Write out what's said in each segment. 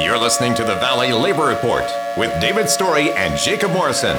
You're listening to the Valley Labor Report with David Story and Jacob Morrison.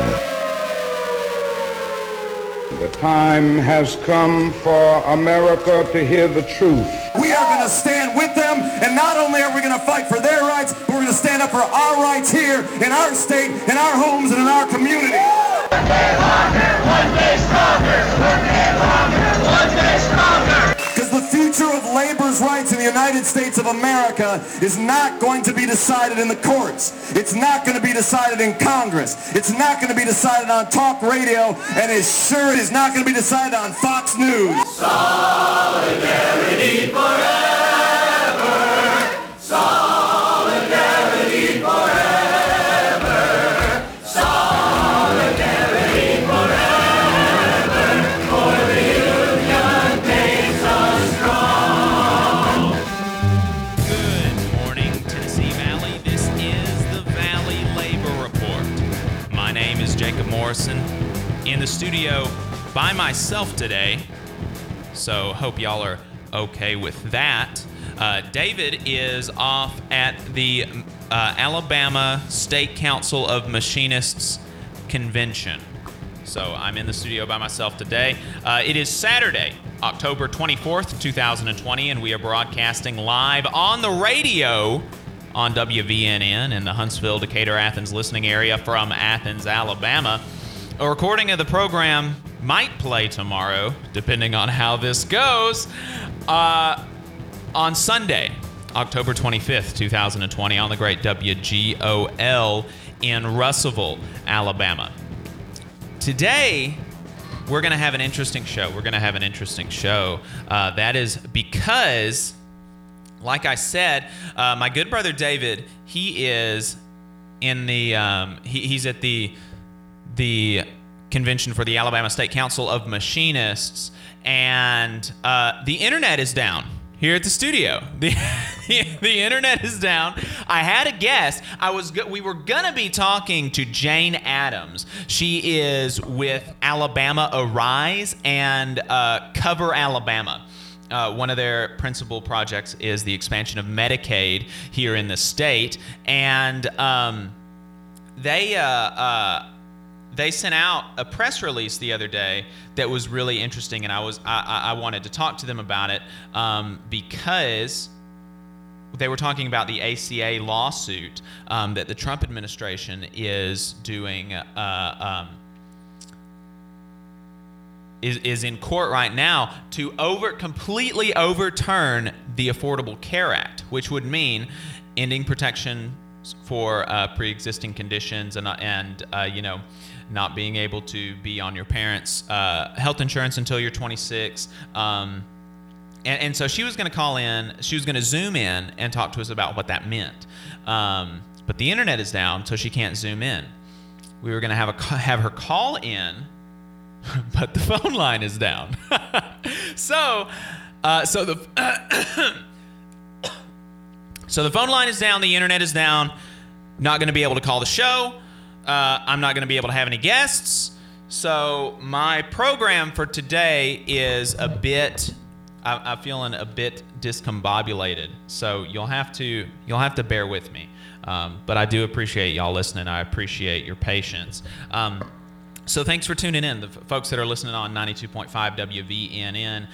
The time has come for America to hear the truth. We are going to stand with them, and not only are we going to fight for their rights, but we're going to stand up for our rights here in our state, in our homes, and in our community. One day longer, one day stronger, one day longer, one day stronger. The future of labor's rights in the United States of America is not going to be decided in the courts. It's not going to be decided in Congress. It's not going to be decided on talk radio, and it sure is not going to be decided on Fox News. Solidarity forever. Solidarity forever. Solidarity forever. Morrison in the studio by myself today, so hope y'all are okay with that. David is off at the Alabama State Council of Machinists convention, so I'm in the studio by myself today. It is Saturday, October 24th, 2020, and we are broadcasting live on the radio on WVNN in the Huntsville, Decatur, Athens listening area from Athens, Alabama. A recording of the program might play tomorrow, depending on how this goes, on Sunday, October 25th, 2020, on the great WGOL in Russellville, Alabama. Today, we're going to have an interesting show. That is because, like I said, my good brother David, he is in the, he's at the convention for the Alabama State Council of Machinists, and the internet is down here at the studio. The internet is down. I had a guest. We were gonna be talking to Jane Adams. She is with Alabama Arise and Cover Alabama. One of their principal projects is the expansion of Medicaid here in the state, and they sent out a press release the other day that was really interesting, and I wanted to talk to them about it because they were talking about the ACA lawsuit that the Trump administration is doing. Is in court right now to completely overturn the Affordable Care Act, which would mean ending protection for pre-existing conditions and not being able to be on your parents' health insurance until you're 26. And so she was going to call in, she was going to Zoom in and talk to us about what that meant. But the internet is down, so she can't Zoom in. We were going to have her call in, but the phone line is down. So the phone line is down, the internet is down, not going to be able to call the show. I'm not going to be able to have any guests. So my program for today is I'm feeling a bit discombobulated. So you'll have to bear with me. But I do appreciate y'all listening. I appreciate your patience. So thanks for tuning in, the folks that are listening on 92.5 WVNN.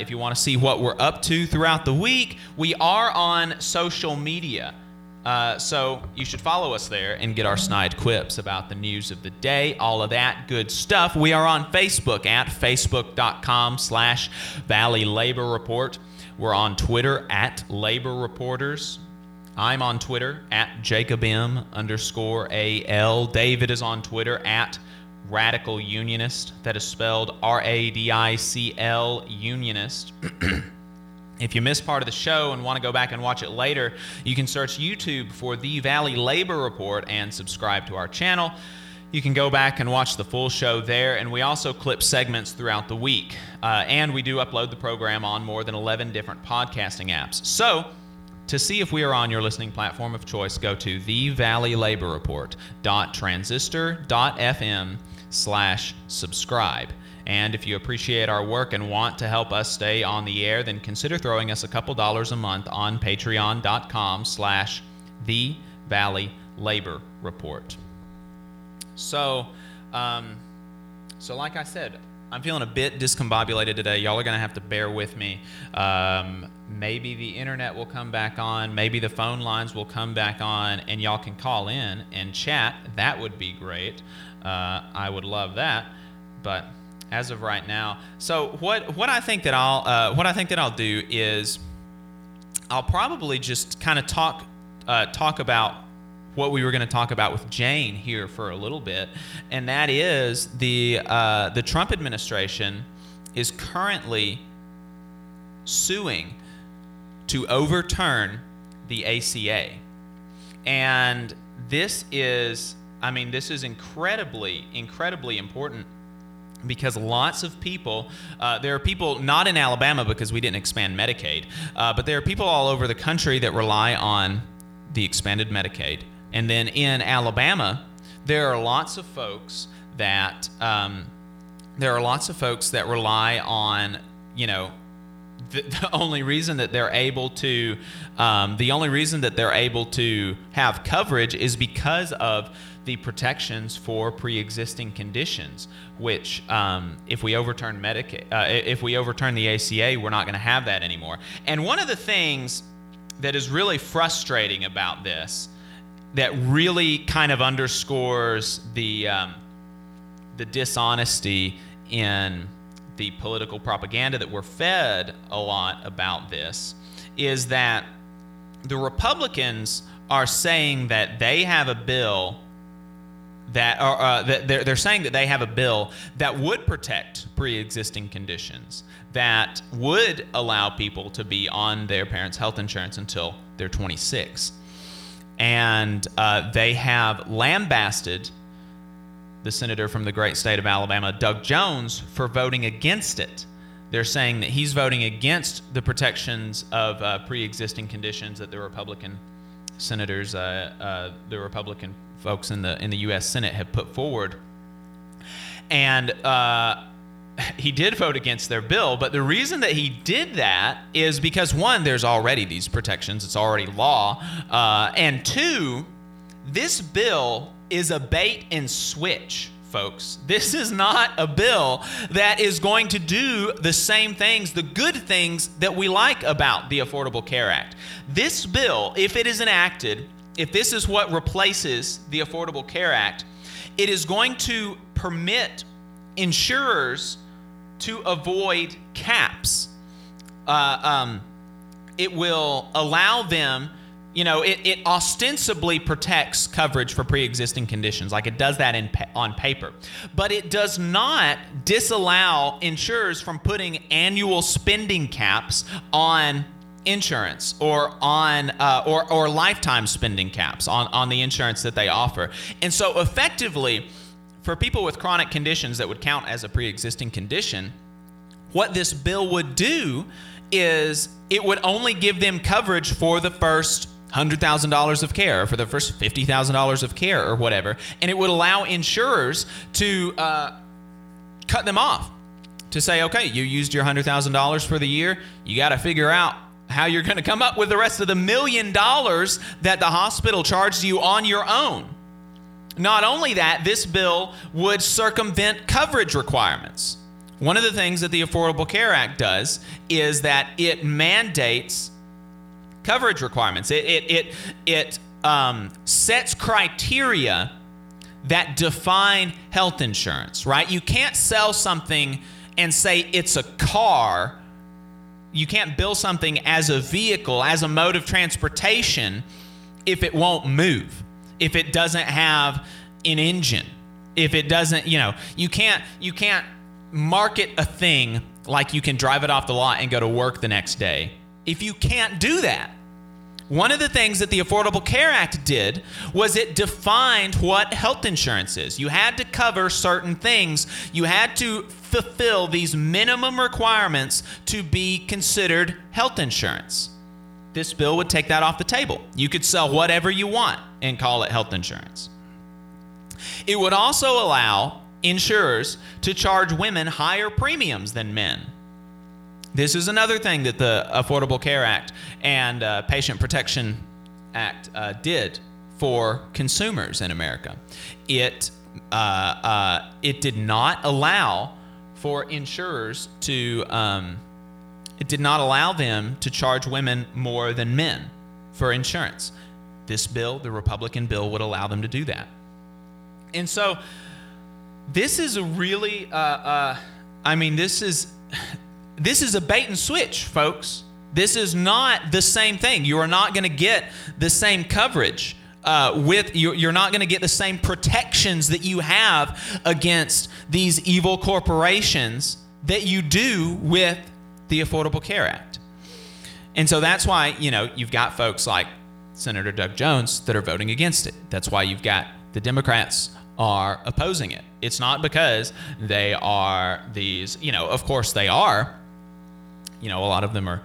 If you want to see what we're up to throughout the week, we are on social media. So you should follow us there and get our snide quips about the news of the day, all of that good stuff. We are on Facebook at facebook.com/Valley Labor Report. We're on Twitter at Labor Reporters. I'm on Twitter at JacobM_AL. David is on Twitter at Radical Unionist. That is spelled RADICL Unionist. If you miss part of the show and want to go back and watch it later, you can search YouTube for The Valley Labor Report and subscribe to our channel. You can go back and watch the full show there, and we also clip segments throughout the week. And we do upload the program on more than 11 different podcasting apps. So, to see if we are on your listening platform of choice, go to thevalleylaborreport.transistor.fm/subscribe. And if you appreciate our work and want to help us stay on the air, then consider throwing us a couple dollars a month on patreon.com slash the Valley Labor Report. So like I said, I'm feeling a bit discombobulated today. Y'all are going to have to bear with me. Maybe the internet will come back on. Maybe the phone lines will come back on, and y'all can call in and chat. That would be great. I would love that. But as of right now, so what I think that I'll do is I'll probably just kind of talk about what we were going to talk about with Jane here for a little bit, and that is the Trump administration is currently suing to overturn the ACA, and this is incredibly important, because lots of people, there are people not in Alabama because we didn't expand Medicaid, but there are people all over the country that rely on the expanded Medicaid. And then in Alabama, there are lots of folks that rely on, you know, the only reason that they're able to have coverage is because of the protections for pre-existing conditions, which if we overturn Medicaid, if we overturn the ACA, we're not going to have that anymore. And one of the things that is really frustrating about this, that really kind of underscores the dishonesty in the political propaganda that we're fed a lot about this, is that the Republicans are saying that they have a bill that are they're saying that they have a bill that would protect pre-existing conditions, that would allow people to be on their parents' health insurance until they're 26. And they have lambasted the senator from the great state of Alabama, Doug Jones, for voting against it. They're saying that he's voting against the protections of pre-existing conditions that the Republican senators, the Republican folks in the U.S. Senate have put forward. And he did vote against their bill, but the reason that he did that is because, one, there's already these protections, it's already law, and two, this bill is a bait and switch, folks. This is not a bill that is going to do the same things, the good things that we like about the Affordable Care Act. This bill, if it is enacted, if this is what replaces the Affordable Care Act, it is going to permit insurers to avoid caps. It will allow them, you know, it ostensibly protects coverage for pre-existing conditions, like it does that on paper, but it does not disallow insurers from putting annual spending caps on insurance, or on or lifetime spending caps on the insurance that they offer. And so effectively, for people with chronic conditions that would count as a pre-existing condition, what this bill would do is it would only give them coverage for the first $100,000 of care, or for the first $50,000 of care, or whatever, and it would allow insurers to cut them off, to say, okay, you used your $100,000 for the year, you got to figure out how you're going to come up with the rest of the $1 million that the hospital charged you on your own. Not only that, this bill would circumvent coverage requirements. One of the things that the Affordable Care Act does is that it mandates coverage requirements. It sets criteria that define health insurance, right? You can't sell something and say it's a car. You can't bill something as a vehicle, as a mode of transportation, if it won't move, if it doesn't have an engine, if it doesn't, you know, you can't market a thing like you can drive it off the lot and go to work the next day, if you can't do that. One of the things that the Affordable Care Act did was it defined what health insurance is. You had to cover certain things. You had to fulfill these minimum requirements to be considered health insurance. This bill would take that off the table. You could sell whatever you want and call it health insurance. It would also allow insurers to charge women higher premiums than men. This is another thing that the Affordable Care Act and Patient Protection Act did for consumers in America. It did not allow for insurers to it did not allow them to charge women more than men for insurance. This bill, the Republican bill, would allow them to do that. And so this is a really, this is a bait and switch, folks. This is not the same thing. You are not going to get the same coverage you're not going to get the same protections that you have against these evil corporations that you do with the Affordable Care Act. And so that's why, you know, you've got folks like Senator Doug Jones that are voting against it. That's why you've got the Democrats are opposing it. It's not because they are these, you know, of course they are. You know, a lot of them are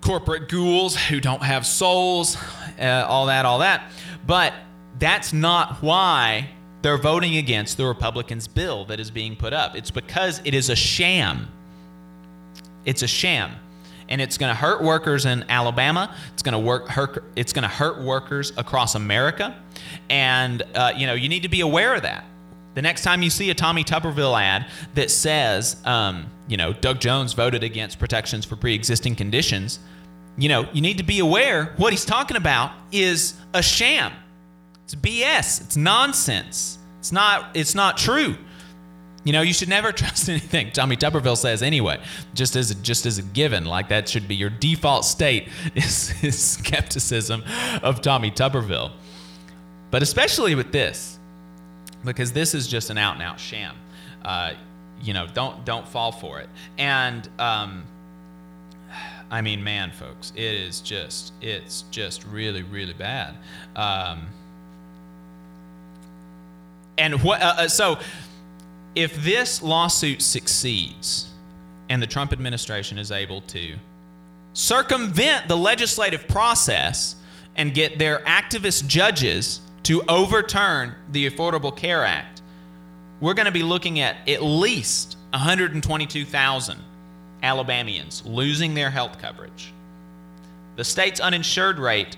corporate ghouls who don't have souls, all that. But that's not why they're voting against the Republicans' bill that is being put up. It's because it is a sham. It's a sham. And it's going to hurt workers in Alabama. It's going to hurt workers across America. And you know, you need to be aware of that. The next time you see a Tommy Tuberville ad that says, you know, Doug Jones voted against protections for pre-existing conditions, you know, you need to be aware what he's talking about is a sham. It's BS. It's nonsense. It's not true. You know, you should never trust anything Tommy Tuberville says anyway, just as a given. Like, that should be your default state, is skepticism of Tommy Tuberville. But especially with this, because this is just an out-and-out sham. You know, don't fall for it. And I mean, man, folks, it's just really, really bad. So if this lawsuit succeeds and the Trump administration is able to circumvent the legislative process and get their activist judges to overturn the Affordable Care Act, we're going to be looking at least 122,000 Alabamians losing their health coverage. The state's uninsured rate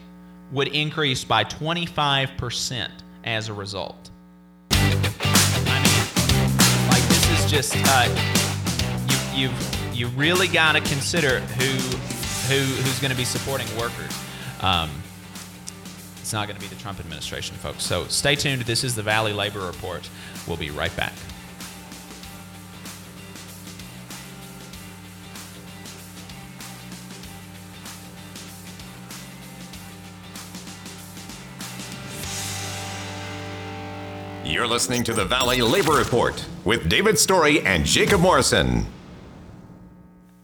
would increase by 25% as a result. Just you really got to consider who's going to be supporting workers. It's not going to be the Trump administration, folks. So stay tuned. This is the Valley Labor Report. We'll be right back. You're listening to the Valley Labor Report with David Story and Jacob Morrison.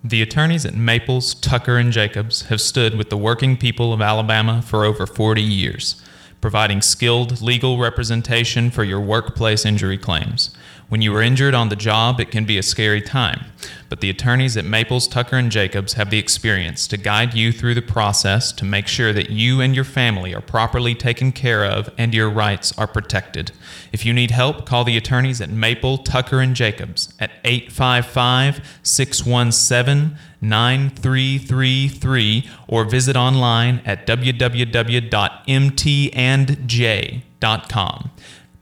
The attorneys at Maples, Tucker, and Jacobs have stood with the working people of Alabama for over 40 years, providing skilled legal representation for your workplace injury claims. When you are injured on the job, it can be a scary time, but the attorneys at Maples, Tucker, and Jacobs have the experience to guide you through the process to make sure that you and your family are properly taken care of and your rights are protected. If you need help, call the attorneys at Maple, Tucker, and Jacobs at 855-617-9333 or visit online at www.mtandj.com.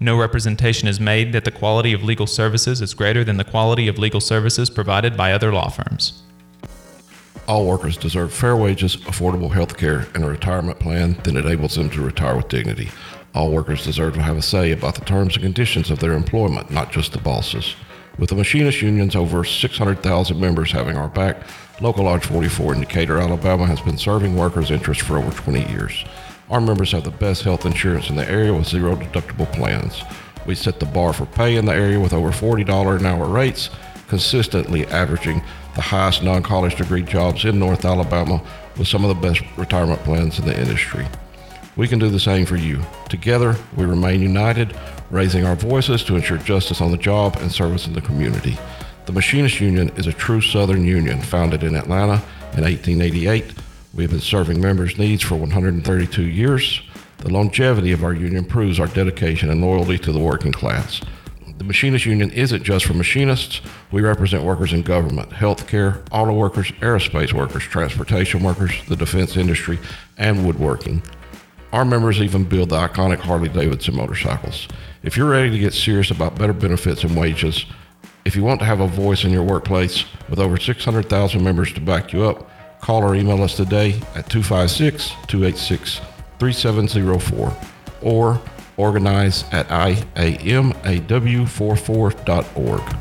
No representation is made that the quality of legal services is greater than the quality of legal services provided by other law firms. All workers deserve fair wages, affordable health care, and a retirement plan that enables them to retire with dignity. All workers deserve to have a say about the terms and conditions of their employment, not just the bosses. With the Machinist Union's over 600,000 members having our back, Local Lodge 44 in Decatur, Alabama has been serving workers' interests for over 20 years. Our members have the best health insurance in the area with zero deductible plans. We set the bar for pay in the area with over $40 an hour rates, consistently averaging the highest non-college degree jobs in North Alabama with some of the best retirement plans in the industry. We can do the same for you. Together, we remain united, raising our voices to ensure justice on the job and service in the community. The Machinist Union is a true Southern union founded in Atlanta in 1888. We have been serving members' needs for 132 years. The longevity of our union proves our dedication and loyalty to the working class. The Machinist Union isn't just for machinists. We represent workers in government, healthcare, auto workers, aerospace workers, transportation workers, the defense industry, and woodworking. Our members even build the iconic Harley-Davidson motorcycles. If you're ready to get serious about better benefits and wages, if you want to have a voice in your workplace with over 600,000 members to back you up, call or email us today at 256-286-3704 or organize at iamaw44.org.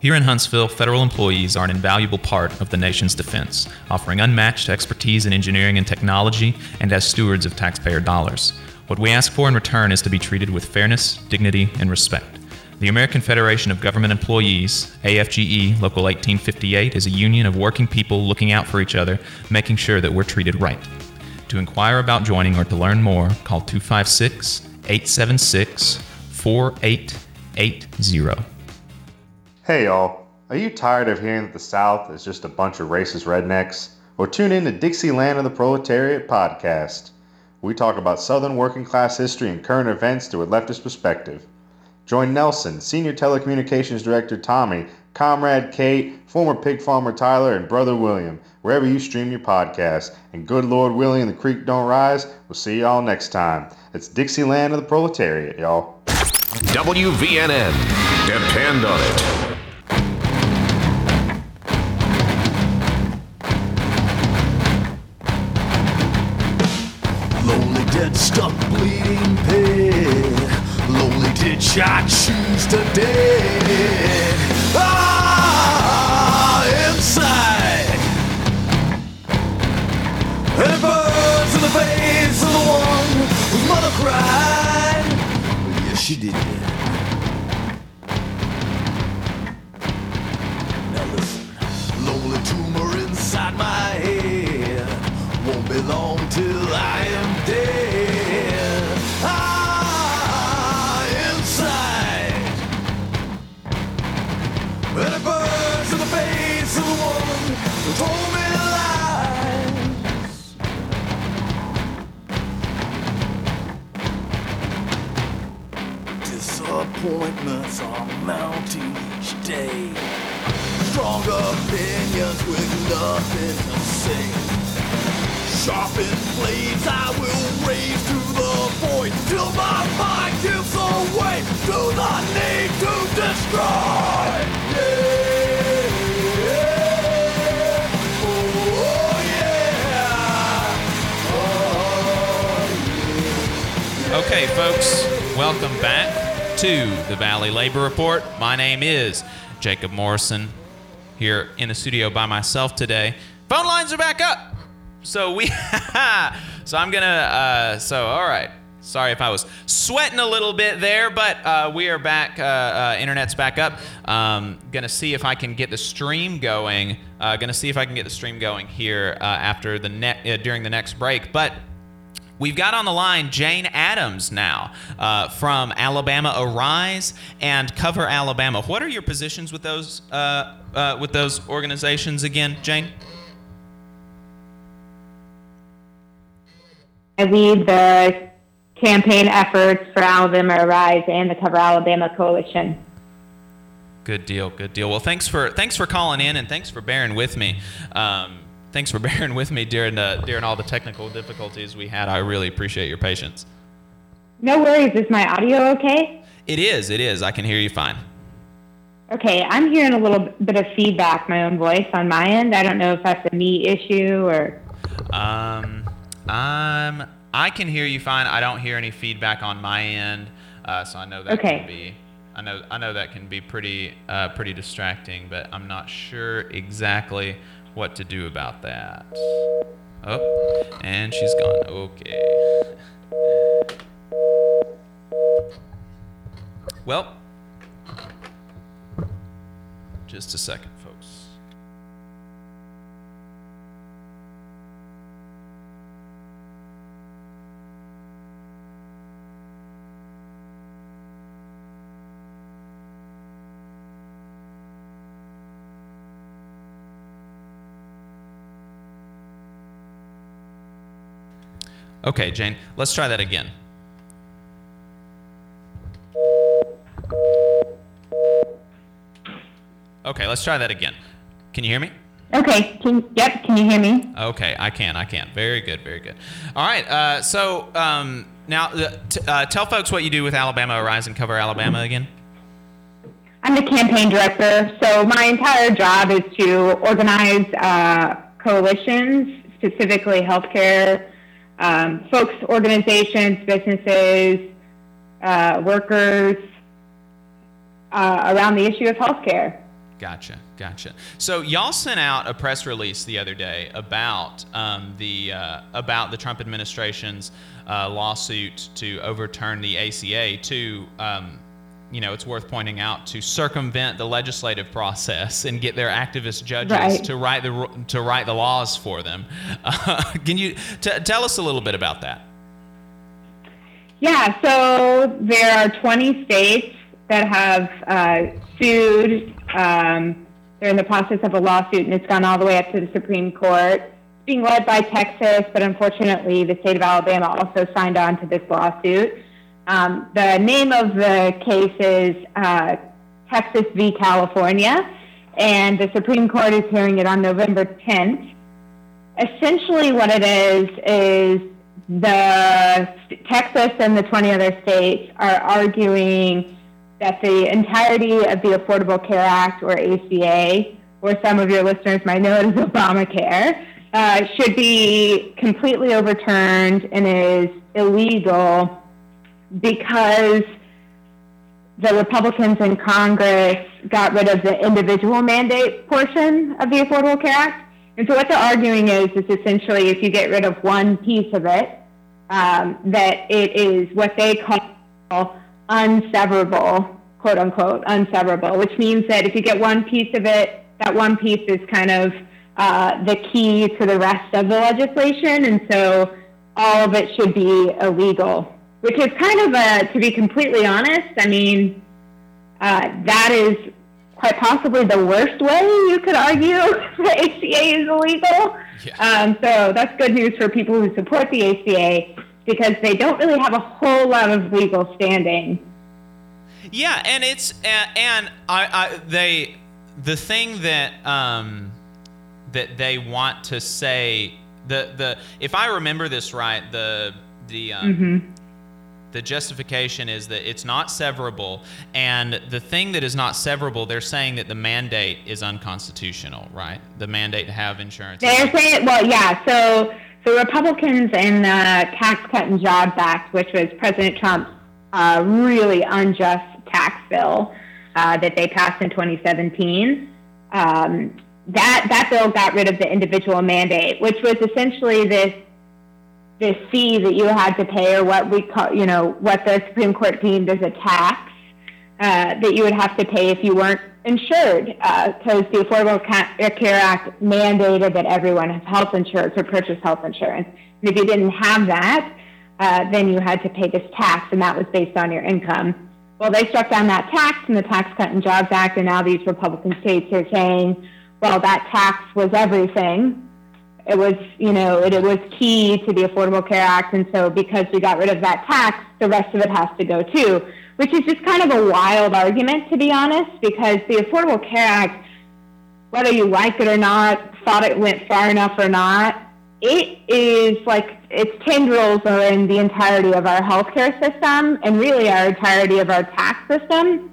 Here in Huntsville, federal employees are an invaluable part of the nation's defense, offering unmatched expertise in engineering and technology and as stewards of taxpayer dollars. What we ask for in return is to be treated with fairness, dignity, and respect. The American Federation of Government Employees, AFGE Local 1858, is a union of working people looking out for each other, making sure that we're treated right. To inquire about joining or to learn more, call 256-876-4880. Hey y'all, are you tired of hearing that the South is just a bunch of racist rednecks? Well, tune in to Dixieland of the Proletariat podcast. We talk about Southern working class history and current events through a leftist perspective. Join Nelson, Senior Telecommunications Director Tommy, Comrade Kate, former pig farmer Tyler, and Brother William, wherever you stream your podcast. And good Lord willing, the creek don't rise. We'll see y'all next time. It's Dixieland of the Proletariat, y'all. WVNN. Depend on it. Stuck bleeding pig, lonely ditch I choose to dig. Ah, inside, and it burns in the face of the one whose mother cried. Oh, yeah, she did that. Now listen, lonely tumor inside my head, won't be long till I am dead. And it burns in the face of the woman who told me lies. Disappointments are mounting each day. Strong opinions with nothing to say. Sharpened blades I will raise through the void till my mind gives away. Do not need to destroy. Okay, folks, welcome back to the Valley Labor Report. My name is Jacob Morrison, here in the studio by myself today. Phone lines are back up, so we, all right. Sorry if I was sweating a little bit there, but we are back. Internet's back up. Gonna see if I can get the stream going. Here after the during the next break, but. We've got on the line Jane Adams now from Alabama Arise and Cover Alabama. What are your positions with those organizations again, Jane? I lead the campaign efforts for Alabama Arise and the Cover Alabama Coalition. Good deal, good deal. Well, thanks for calling in and thanks for bearing with me. Thanks for bearing with me during all the technical difficulties we had. I really appreciate your patience. No worries. Is my audio okay? It is. I can hear you fine. Okay. I'm hearing a little bit of feedback, my own voice on my end. I don't know if that's a me issue or... I can hear you fine. I don't hear any feedback on my end, so I know that okay. I know that can be pretty distracting, but I'm not sure exactly what to do about that. Oh, and she's gone. Okay. Well, just a second, folks. Okay, Jane, let's try that again. Can you hear me? Okay. Can you hear me? Okay, I can. Very good. All right. So now tell folks what you do with Alabama Arise and Cover Alabama again. I'm the campaign director. So my entire job is to organize coalitions, specifically healthcare, folks, organizations, businesses, workers around the issue of healthcare. Gotcha. So y'all sent out a press release the other day about the Trump administration's lawsuit to overturn the ACA to, it's worth pointing out, to circumvent the legislative process and get their activist judges to write the laws for them. Can you tell us a little bit about that? Yeah. So there are 20 states that have sued. They're in the process of a lawsuit, and it's gone all the way up to the Supreme Court. It's being led by Texas, but unfortunately the state of Alabama also signed on to this lawsuit. The name of the case is Texas v. California, and the Supreme Court is hearing it on November 10th. Essentially what it is the Texas and the 20 other states are arguing that the entirety of the Affordable Care Act, or ACA, or some of your listeners might know it as Obamacare, should be completely overturned and is illegal because the Republicans in Congress got rid of the individual mandate portion of the Affordable Care Act. And so what they're arguing is essentially if you get rid of one piece of it, that it is what they call unseverable, quote unquote, unseverable, which means that if you get one piece of it, that one piece is kind of the key to the rest of the legislation, and so all of it should be illegal, which is kind of to be completely honest, I mean, that is quite possibly the worst way you could argue the ACA is illegal. Yeah. So that's good news for people who support the ACA, because they don't really have a whole lot of legal standing. Yeah, and it's the thing that that they want to say, the if I remember this right, the justification is that it's not severable, and the thing that is not severable, they're saying that the mandate is unconstitutional, right? The mandate to have insurance. They're saying, well, yeah, so. The Republicans in the Tax Cut and Jobs Act, which was President Trump's really unjust tax bill that they passed in 2017, that bill got rid of the individual mandate, which was essentially this fee that you had to pay, or what we call, what the Supreme Court deemed as a tax that you would have to pay if you weren't insured, because the Affordable Care Act mandated that everyone have health insurance or purchase health insurance. And if you didn't have that, then you had to pay this tax, and that was based on your income. Well, they struck down that tax in the Tax Cut and Jobs Act, and now these Republican states are saying, well, that tax was everything. It was, it was key to the Affordable Care Act, and so because we got rid of that tax, the rest of it has to go too. Which is just kind of a wild argument, to be honest, because the Affordable Care Act, whether you like it or not, thought it went far enough or not, it is like its tendrils are in the entirety of our healthcare system and really our entirety of our tax system.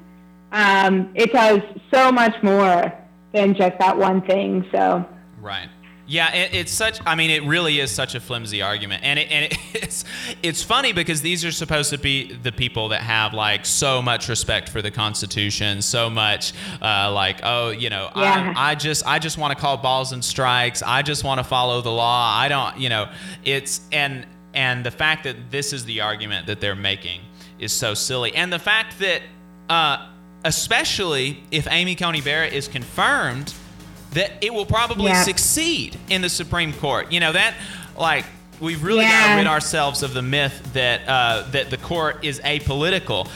It does so much more than just that one thing. So right. Yeah, it's such. I mean, it really is such a flimsy argument, and it's funny because these are supposed to be the people that have like so much respect for the Constitution, so much yeah. I just want to call balls and strikes. I just want to follow the law. I don't, It's and the fact that this is the argument that they're making is so silly, and the fact that especially if Amy Coney Barrett is confirmed, that it will probably succeed in the Supreme Court. We've really got to rid ourselves of the myth that that the court is apolitical.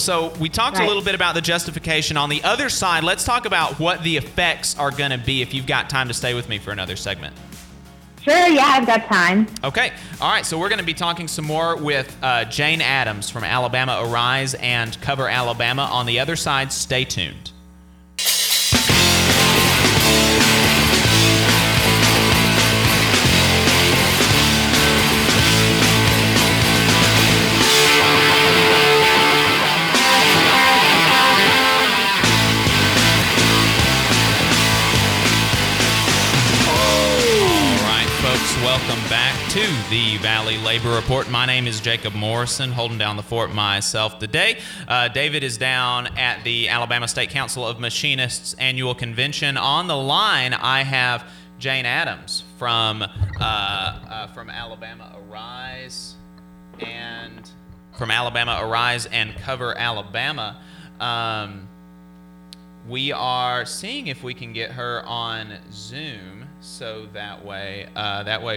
So we talked a little bit about the justification. On the other side, let's talk about what the effects are going to be, if you've got time to stay with me for another segment. Sure, yeah, I've got time. Okay. All right, so we're going to be talking some more with Jane Adams from Alabama Arise and Cover Alabama. On the other side, stay tuned. Welcome back to the Valley Labor Report. My name is Jacob Morrison, holding down the fort myself today. David is down at the Alabama State Council of Machinists annual convention. On the line, I have Jane Adams from Alabama Arise and Cover Alabama. We are seeing if we can get her on Zoom. So that way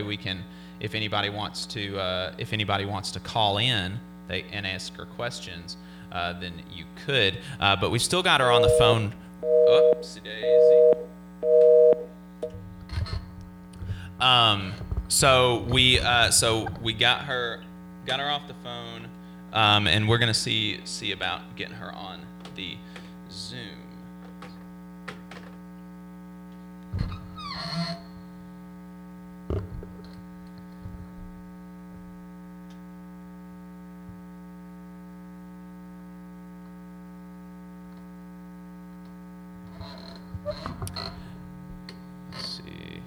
we can, if anybody wants to, call in and ask her questions, then you could. But we've still got her on the phone. Oopsie daisy. So we got her off the phone, and we're gonna see about getting her on the Zoom. Let's see.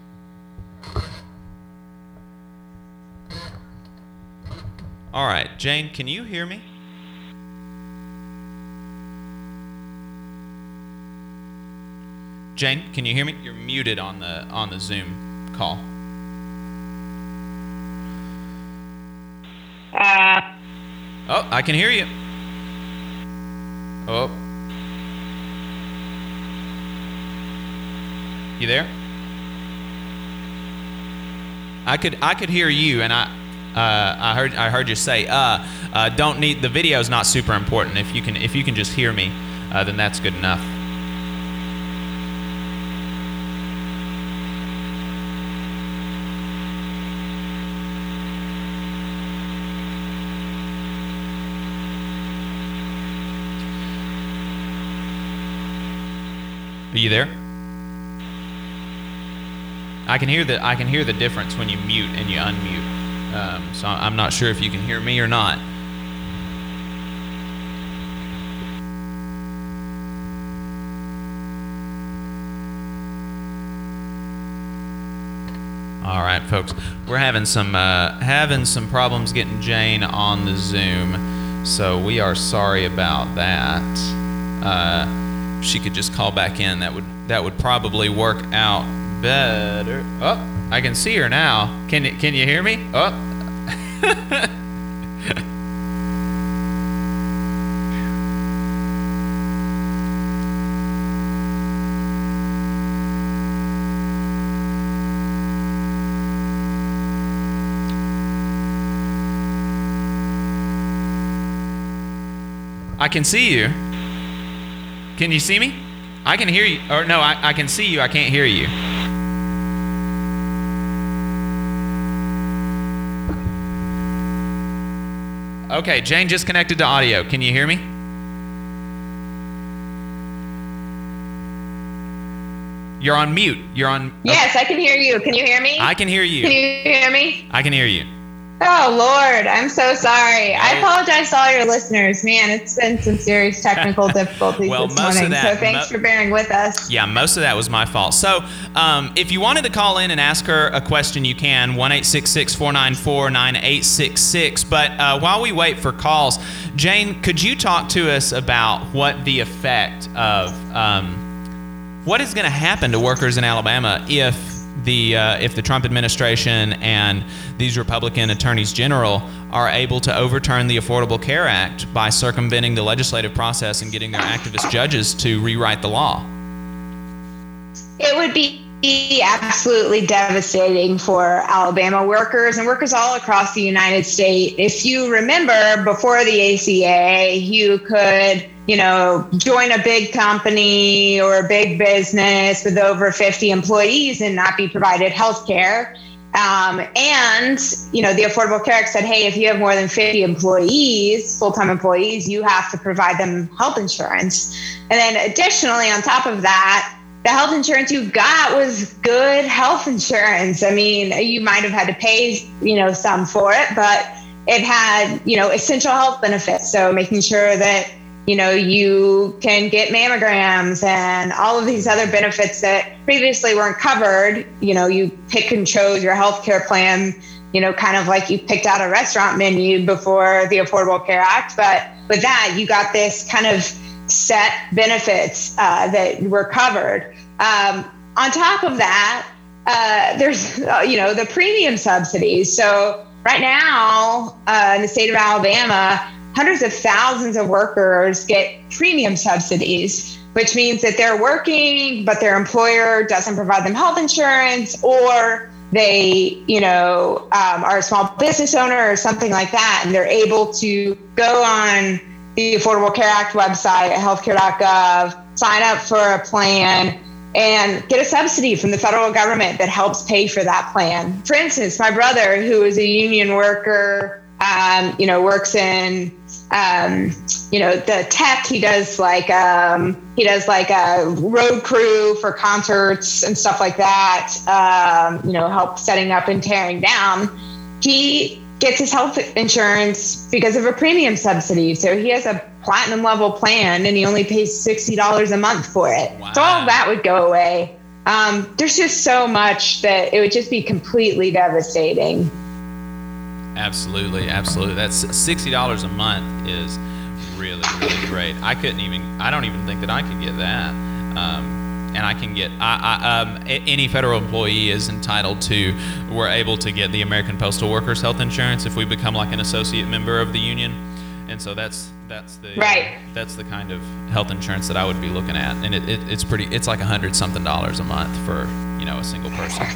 All right, Jane, can you hear me? Jane, can you hear me? You're muted on the Zoom call. Oh, I can hear you. Oh. You there? I could hear you, and I heard you say don't need, the video is not super important. If you can just hear me, then that's good enough. Are you there? I can hear the difference when you mute and you unmute. So I'm not sure if you can hear me or not. All right, folks, we're having some problems getting Jane on the Zoom, so we are sorry about that. If she could just call back in, that would probably work out better. Oh, I can see her now. Can you hear me? Oh. I can see you. Can you see me? I can hear you. Or no, I can see you. I can't hear you. Okay, Jane just connected to audio. Can you hear me? You're on mute. You're on. Yes, okay. I can hear you. Can you hear me? I can hear you. Can you hear me? I can hear you. Oh, Lord, I'm so sorry. I apologize to all your listeners. Man, it's been some serious technical difficulties this morning, so thanks for bearing with us. Yeah, most of that was my fault. So if you wanted to call in and ask her a question, you can, 1-866-494-9866. But while we wait for calls, Jane, could you talk to us about what the effect of what is going to happen to workers in Alabama if the Trump administration and these Republican attorneys general are able to overturn the Affordable Care Act by circumventing the legislative process and getting their activist judges to rewrite the law? It would be absolutely devastating for Alabama workers and workers all across the United States. If you remember, before the ACA, you could join a big company or a big business with over 50 employees and not be provided health care. And the Affordable Care Act said, hey, if you have more than 50 employees, full-time employees, you have to provide them health insurance. And then additionally, on top of that, the health insurance you got was good health insurance. I mean, you might have had to pay, some for it, but it had, essential health benefits. So making sure that You know, you can get mammograms and all of these other benefits that previously weren't covered. You know, you pick and chose your healthcare plan, you know, kind of like you picked out a restaurant menu before the Affordable Care Act. But with that, you got this kind of set benefits that were covered. On top of that, there's, you know, the premium subsidies. So right now in the state of Alabama, hundreds of thousands of workers get premium subsidies, which means that they're working, but their employer doesn't provide them health insurance, or they, you know, are a small business owner or something like that. And they're able to go on the Affordable Care Act website at healthcare.gov, sign up for a plan, and get a subsidy from the federal government that helps pay for that plan. For instance, my brother, who is a union worker, you know, works in, you know, the tech. He does like a road crew for concerts and stuff like that. You know, help setting up and tearing down. He gets his health insurance because of a premium subsidy. So he has a platinum level plan and he only pays $60 a month for it. Wow. So all of that would go away. There's just so much that it would just be completely devastating. Absolutely, absolutely. That's $60 a month is really, really great. I don't even think that I could get that. And I can get, any federal employee is entitled to, we're able to get the American Postal Workers Health Insurance if we become like an associate member of the union. And so that's the kind of health insurance that I would be looking at. And it's pretty, it's like $100-something a month for, you know, a single person.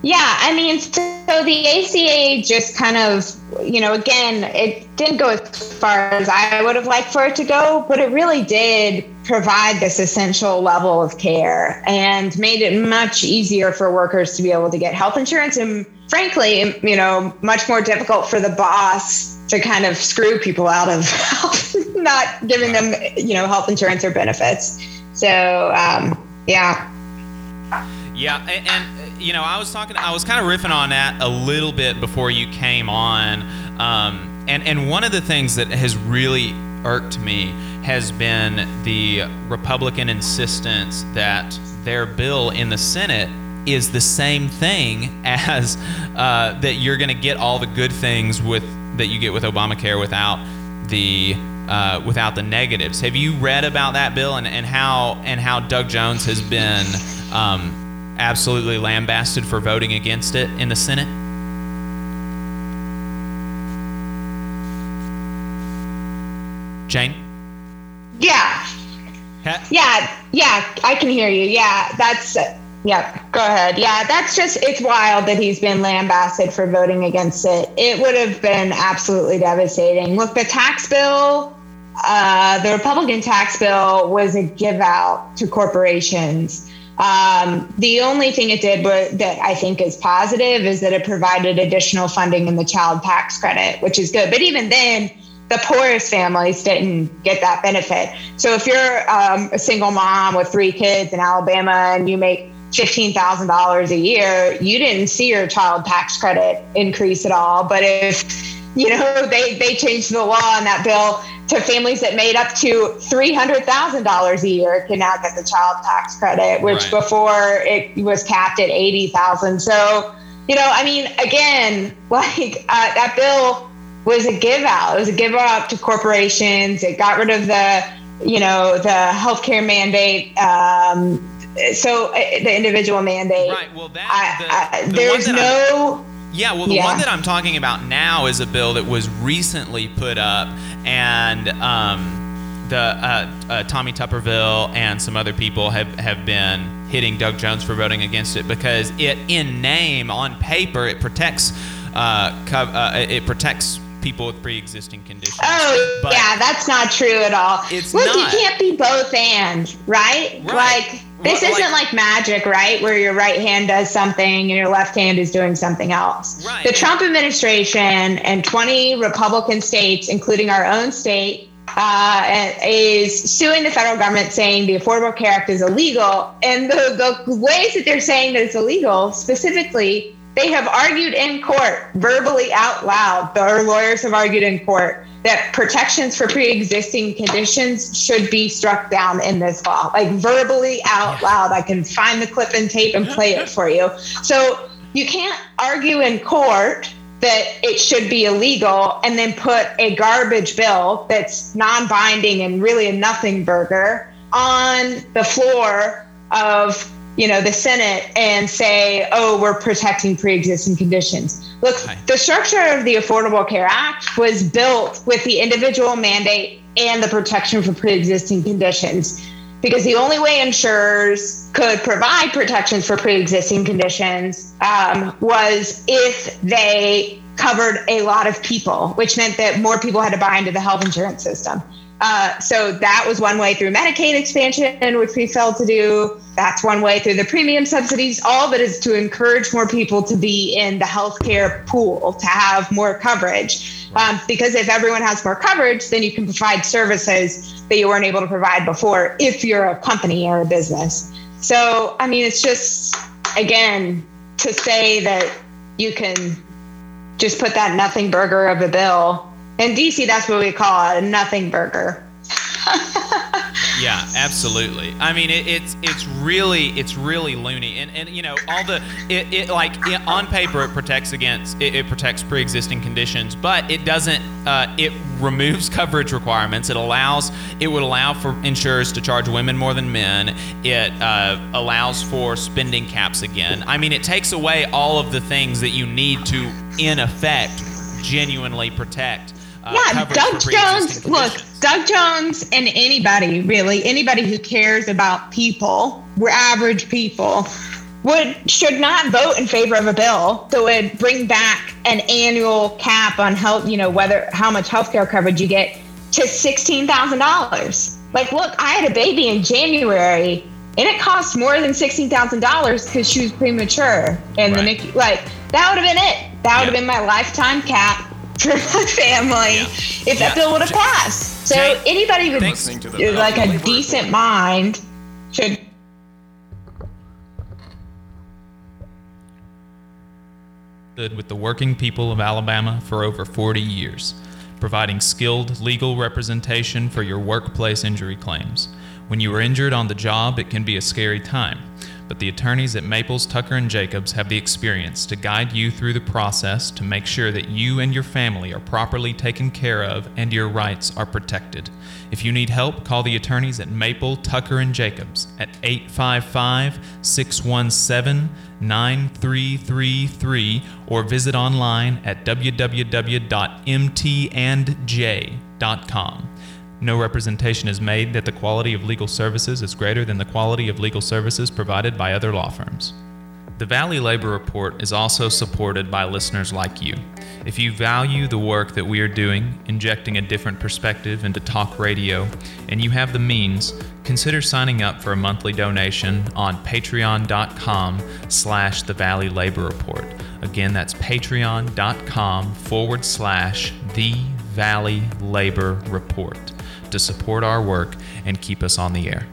Yeah, I mean, so the ACA just kind of, you know, again, it didn't go as far as I would have liked for it to go, but it really did provide this essential level of care and made it much easier for workers to be able to get health insurance. And frankly, you know, much more difficult for the boss to kind of screw people out of health, not giving them, you know, health insurance or benefits. So, yeah. Yeah, and you know, I was kind of riffing on that a little bit before you came on, and one of the things that has really irked me has been the Republican insistence that their bill in the Senate is the same thing as that you're going to get all the good things with that you get with Obamacare without the. Without the negatives. Have you read about that bill and how Doug Jones has been absolutely lambasted for voting against it in the Senate? Jane? Yeah. Yeah, I can hear you. Yeah, go ahead. Yeah, it's wild that he's been lambasted for voting against it. It would have been absolutely devastating. Look, the tax bill, the Republican tax bill was a give out to corporations. The only thing it did that I think is positive is that it provided additional funding in the child tax credit, which is good. But even then, the poorest families didn't get that benefit. So if you're a single mom with 3 kids in Alabama and you make $15,000 a year, you didn't see your child tax credit increase at all. But if, you know, they changed the law in that bill to families that made up to $300,000 a year can now get the child tax credit, which right. Before it was capped at $80,000. So, you know, I mean, again, like that bill was a give out. It was a give out to corporations. It got rid of the healthcare mandate. So the individual mandate. Right. Well, one that I'm talking about now is a bill that was recently put up, and Tommy Tuberville and some other people have been hitting Doug Jones for voting against it because it, in name, on paper, it protects people with pre-existing conditions. Oh, but yeah, that's not true at all. You can't be both and, right? Like. This isn't like magic, right? Where your right hand does something and your left hand is doing something else. Right. The Trump administration and 20 Republican states, including our own state, is suing the federal government saying the Affordable Care Act is illegal. And the ways that they're saying that it's illegal, specifically, they have argued in court, verbally out loud. Their lawyers have argued in court that protections for pre-existing conditions should be struck down in this law, like verbally out loud. I can find the clip and tape and play it for you. So you can't argue in court that it should be illegal and then put a garbage bill that's non-binding and really a nothing burger on the floor of, you know, the Senate and say, oh, we're protecting pre-existing conditions. Look, the structure of the Affordable Care Act was built with the individual mandate and the protection for pre-existing conditions, because the only way insurers could provide protections for pre-existing conditions was if they covered a lot of people, which meant that more people had to buy into the health insurance system. So that was one way through Medicaid expansion, which we failed to do. That's one way through the premium subsidies. All of it is to encourage more people to be in the healthcare pool, to have more coverage. Because if everyone has more coverage, then you can provide services that you weren't able to provide before if you're a company or a business. So, I mean, it's just, again, to say that you can just put that nothing burger of a bill. In DC, that's what we call it, a nothing burger. Yeah, absolutely. I mean, it's really loony, and you know, all the it on paper it protects against it protects pre-existing conditions, but it doesn't. It removes coverage requirements. It would allow for insurers to charge women more than men. It allows for spending caps again. I mean, it takes away all of the things that you need to, in effect, genuinely protect. Doug Jones, look, Doug Jones and anybody who cares about people, we're average people, should not vote in favor of a bill that would bring back an annual cap on health, you know, how much healthcare coverage you get to $16,000. Like, look, I had a baby in January and it cost more than $16,000 because she was premature. And right. The NICU, like, that would have been it. That would have been my lifetime cap for my family if that bill would have passed. So anybody with like a decent mind should. With the working people of Alabama for over 40 years, providing skilled legal representation for your workplace injury claims. When you are injured on the job, it can be a scary time, but the attorneys at Maples, Tucker, and Jacobs have the experience to guide you through the process to make sure that you and your family are properly taken care of and your rights are protected. If you need help, call the attorneys at Maple, Tucker, and Jacobs at 855-617-9333 or visit online at www.mtandj.com. No representation is made that the quality of legal services is greater than the quality of legal services provided by other law firms. The Valley Labor Report is also supported by listeners like you. If you value the work that we are doing, injecting a different perspective into talk radio, and you have the means, consider signing up for a monthly donation on patreon.com/The Valley Labor Report. Again, that's patreon.com/The Valley Labor Report. to support our work and keep us on the air.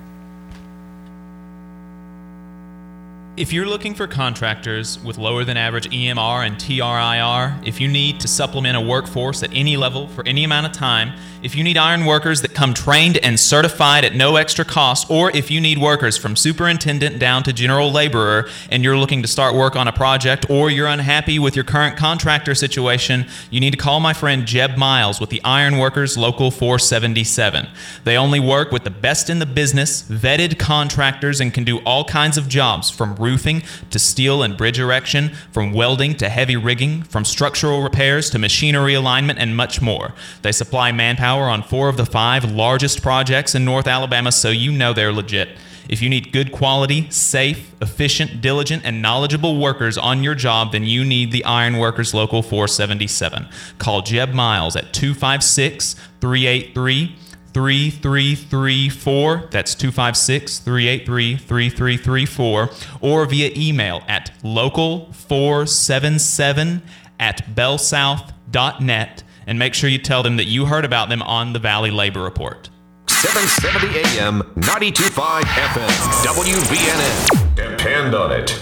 If you're looking for contractors with lower than average EMR and TRIR, if you need to supplement a workforce at any level for any amount of time, if you need iron workers that come trained and certified at no extra cost, or if you need workers from superintendent down to general laborer and you're looking to start work on a project, or you're unhappy with your current contractor situation, you need to call my friend Jeb Miles with the Iron Workers Local 477. They only work with the best in the business, vetted contractors, and can do all kinds of jobs, from roofing to steel and bridge erection, from welding to heavy rigging, from structural repairs to machinery alignment, and much more. They supply manpower on 4 of the 5 largest projects in North Alabama, so you know they're legit. If you need good quality, safe, efficient, diligent, and knowledgeable workers on your job, then you need the Iron Workers Local 477. Call Jeb Miles at 256-383-3334, that's 256-383-3334, or via email at local477@bellsouth.net, and make sure you tell them that you heard about them on the Valley Labor Report. 770 AM, 92.5 FM, WVNN. Depend on it.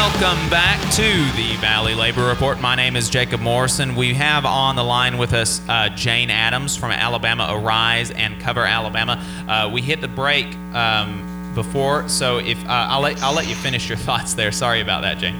Welcome back to the Valley Labor Report. My name is Jacob Morrison. We have on the line with us Jane Adams from Alabama Arise and Cover Alabama. We hit the break before, so if I'll let you finish your thoughts there. Sorry about that, Jane.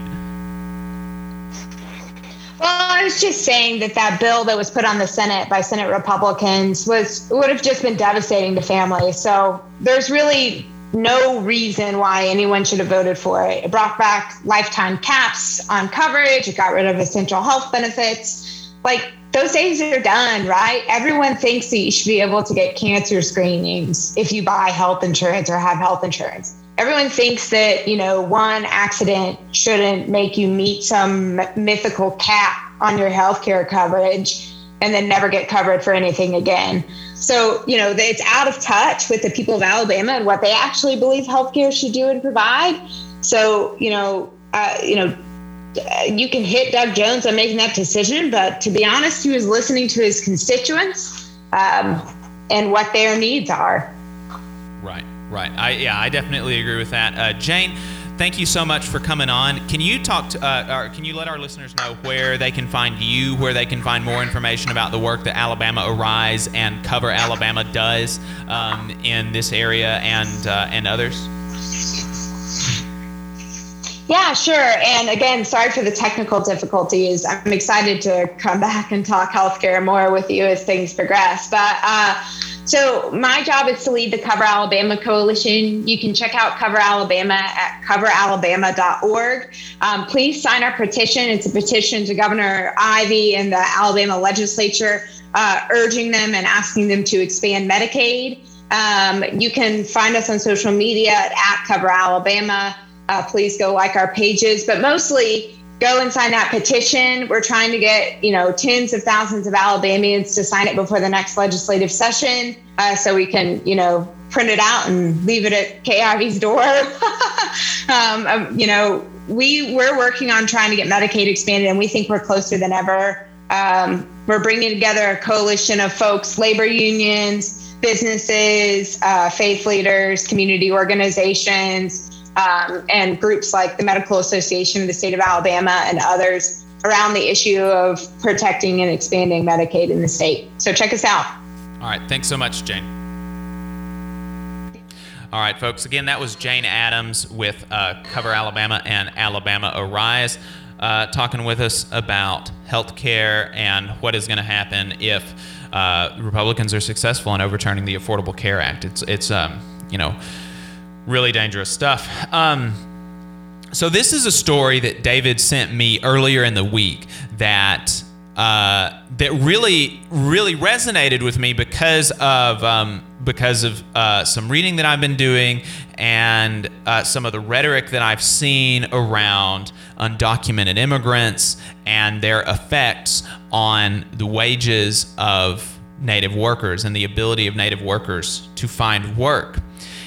Well, I was just saying that bill that was put on the Senate by Senate Republicans would have just been devastating to families. So there's really no reason why anyone should have voted for it. It brought back lifetime caps on coverage. It got rid of essential health benefits. Like, those days are done, right? Everyone thinks that you should be able to get cancer screenings if you buy health insurance or have health insurance. Everyone thinks that, you know, one accident shouldn't make you meet some mythical cap on your healthcare coverage and then never get covered for anything again. So, you know, it's out of touch with the people of Alabama and what they actually believe healthcare should do and provide. So, you can hit Doug Jones on making that decision, but to be honest, he was listening to his constituents and what their needs are. Right. Right. I definitely agree with that. Jane, thank you so much for coming on. Can you can you let our listeners know where they can find you, where they can find more information about the work that Alabama Arise and Cover Alabama does in this area and others? Yeah, sure. And again, sorry for the technical difficulties. I'm excited to come back and talk healthcare more with you as things progress. But so my job is to lead the Cover Alabama Coalition. You can check out Cover Alabama at coveralabama.org. Please sign our petition. It's a petition to Governor Ivey and the Alabama legislature, urging them and asking them to expand Medicaid. You can find us on social media at @CoverAlabama. Please go like our pages, but mostly go and sign that petition. We're trying to get, tens of thousands of Alabamians to sign it before the next legislative session, so we can, print it out and leave it at KIV's door. We're working on trying to get Medicaid expanded, and we think we're closer than ever. We're bringing together a coalition of folks, labor unions, businesses, faith leaders, community organizations, and groups like the Medical Association of the State of Alabama and others around the issue of protecting and expanding Medicaid in the state. So check us out. All right. Thanks so much, Jane. All right, folks. Again, that was Jane Adams with Cover Alabama and Alabama Arise, talking with us about healthcare and what is going to happen if Republicans are successful in overturning the Affordable Care Act. It's really dangerous stuff. So this is a story that David sent me earlier in the week that really, really resonated with me because of some reading that I've been doing and some of the rhetoric that I've seen around undocumented immigrants and their effects on the wages of Native workers and the ability of Native workers to find work.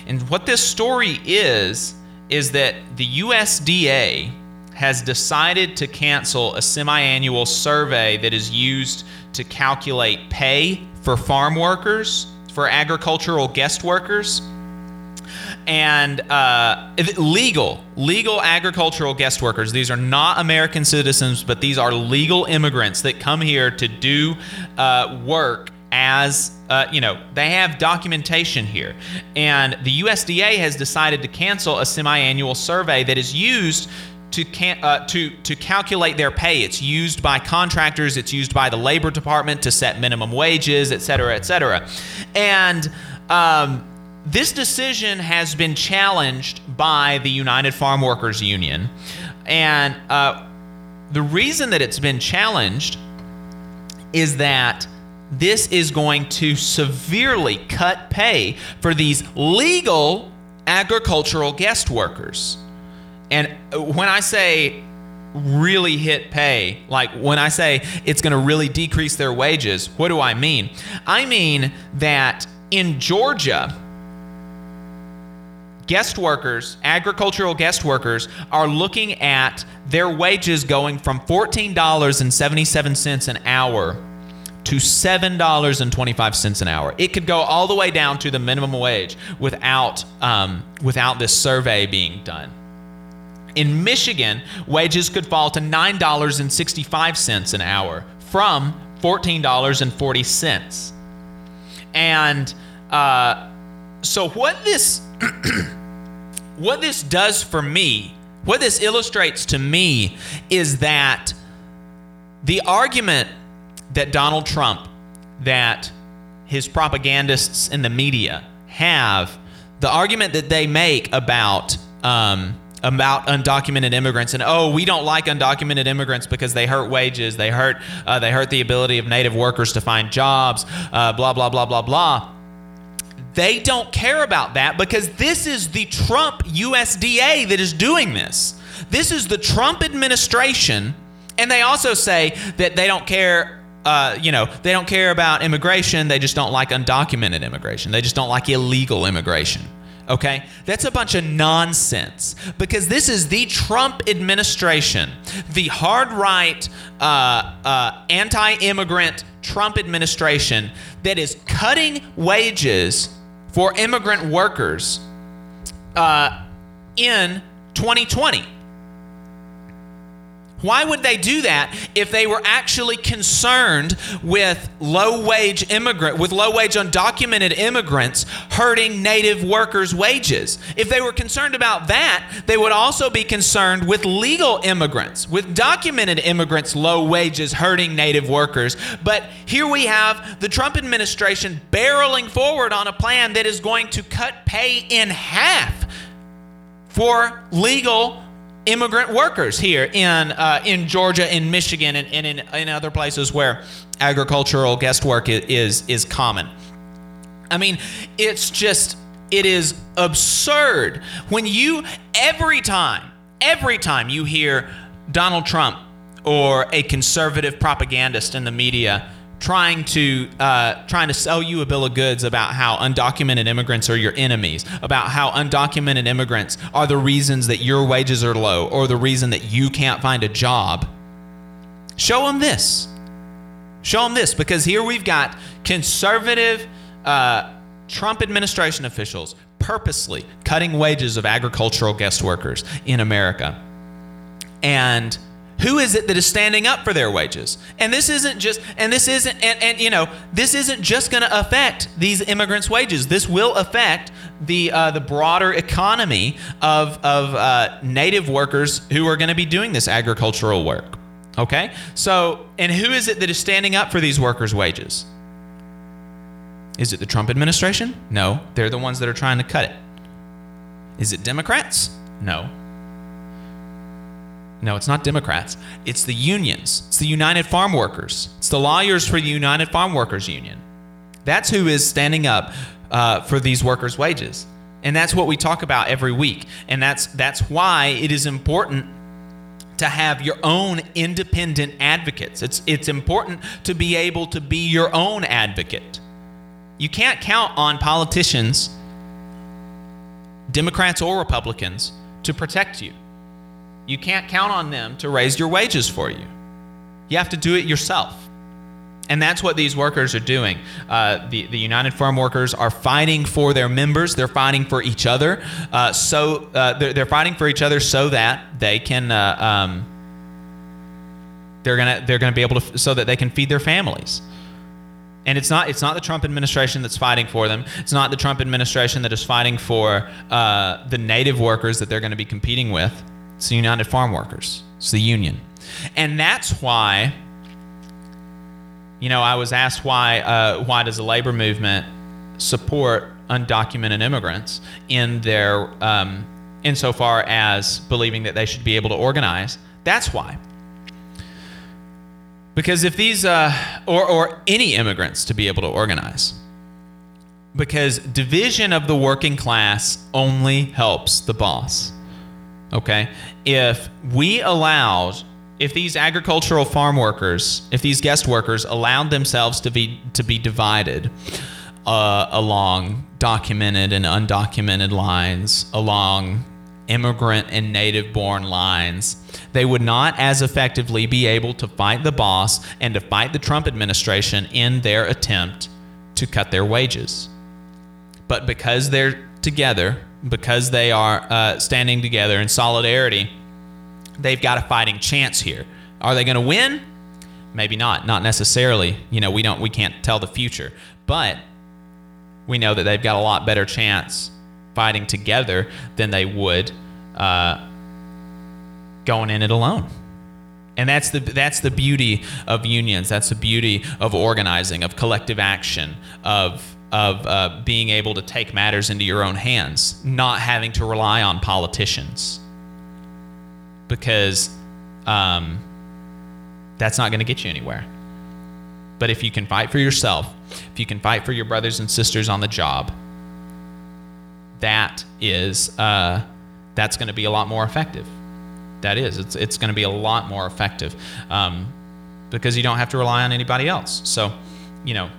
And what this story is that the USDA has decided to cancel a semi-annual survey that is used to calculate pay for farm workers, for agricultural guest workers, and legal agricultural guest workers. These are not American citizens, but these are legal immigrants that come here to do work. As they have documentation here. And the USDA has decided to cancel a semi-annual survey that is used to calculate their pay. It's used by contractors, it's used by the Labor Department to set minimum wages, et cetera, et cetera. And this decision has been challenged by the United Farm Workers Union. And the reason that it's been challenged is that this is going to severely cut pay for these legal agricultural guest workers. And when I say really hit pay, like when I say it's going to really decrease their wages, what do I mean? I mean that in Georgia, guest workers, agricultural guest workers, are looking at their wages going from $14.77 an hour to $7.25 an hour. It could go all the way down to the minimum wage without this survey being done. In Michigan, wages could fall to $9.65 an hour from $14.40. And so what this what this does for me, what this illustrates to me, is that the argument that Donald Trump, that his propagandists in the media have, the argument that they make about undocumented immigrants, and oh, we don't like undocumented immigrants because they hurt wages, they hurt the ability of native workers to find jobs, blah blah blah blah blah. They don't care about that because this is the Trump USDA that is doing this. This is the Trump administration, and they also say that they don't care. They don't care about immigration. They just don't like undocumented immigration. They just don't like illegal immigration. Okay? That's a bunch of nonsense because this is the Trump administration, the hard right, anti-immigrant Trump administration that is cutting wages for immigrant workers in 2020. Why would they do that if they were actually concerned with low-wage undocumented immigrants hurting native workers' wages? If they were concerned about that, they would also be concerned with legal immigrants, with documented immigrants' low wages hurting native workers. But here we have the Trump administration barreling forward on a plan that is going to cut pay in half for legal immigrant workers here in Georgia, in Michigan, and in other places where agricultural guest work is common. I mean, it is absurd. When you, every time you hear Donald Trump or a conservative propagandist in the media trying to sell you a bill of goods about how undocumented immigrants are your enemies, about how undocumented immigrants are the reasons that your wages are low or the reason that you can't find a job, show them this. Show them this, because here we've got conservative Trump administration officials purposely cutting wages of agricultural guest workers in America. And who is it that is standing up for their wages? And this isn't just going to affect these immigrants' wages. This will affect the broader economy of native workers who are going to be doing this agricultural work. Okay? So, and who is it that is standing up for these workers' wages? Is it the Trump administration? No, they're the ones that are trying to cut it. Is it Democrats? No. No, it's not Democrats. It's the unions. It's the United Farm Workers. It's the lawyers for the United Farm Workers Union. That's who is standing up for these workers' wages. And that's what we talk about every week. And that's why it is important to have your own independent advocates. It's important to be able to be your own advocate. You can't count on politicians, Democrats or Republicans, to protect you. You can't count on them to raise your wages for you. You have to do it yourself. And that's what these workers are doing. The United Farm Workers are fighting for their members. They're fighting for each other. They're fighting for each other so that they can they're gonna be able to, so that they can feed their families. And it's not the Trump administration that's fighting for them. It's not the Trump administration that is fighting for the native workers that they're going to be competing with. It's the United Farm Workers. It's the union. And that's why, you know, I was asked why does the labor movement support undocumented immigrants in their insofar as believing that they should be able to organize. That's why. Because if these or any immigrants to be able to organize. Because division of the working class only helps the boss. Okay, if these agricultural farm workers, if these guest workers allowed themselves to be divided along documented and undocumented lines, along immigrant and native-born lines, they would not as effectively be able to fight the boss and to fight the Trump administration in their attempt to cut their wages. But because they're together, because they are standing together in solidarity they've got a fighting chance here. Are they going to win? Maybe not. Not necessarily. You know, we can't tell the future. But we know that they've got a lot better chance fighting together than they would going in it alone. And that's the beauty of unions. That's the beauty of organizing, of collective action, of being able to take matters into your own hands, not having to rely on politicians. Because that's not going to get you anywhere. But if you can fight for yourself, if you can fight for your brothers and sisters on the job, that's going to be a lot more effective. That is, it's going to be a lot more effective because you don't have to rely on anybody else. So, you know,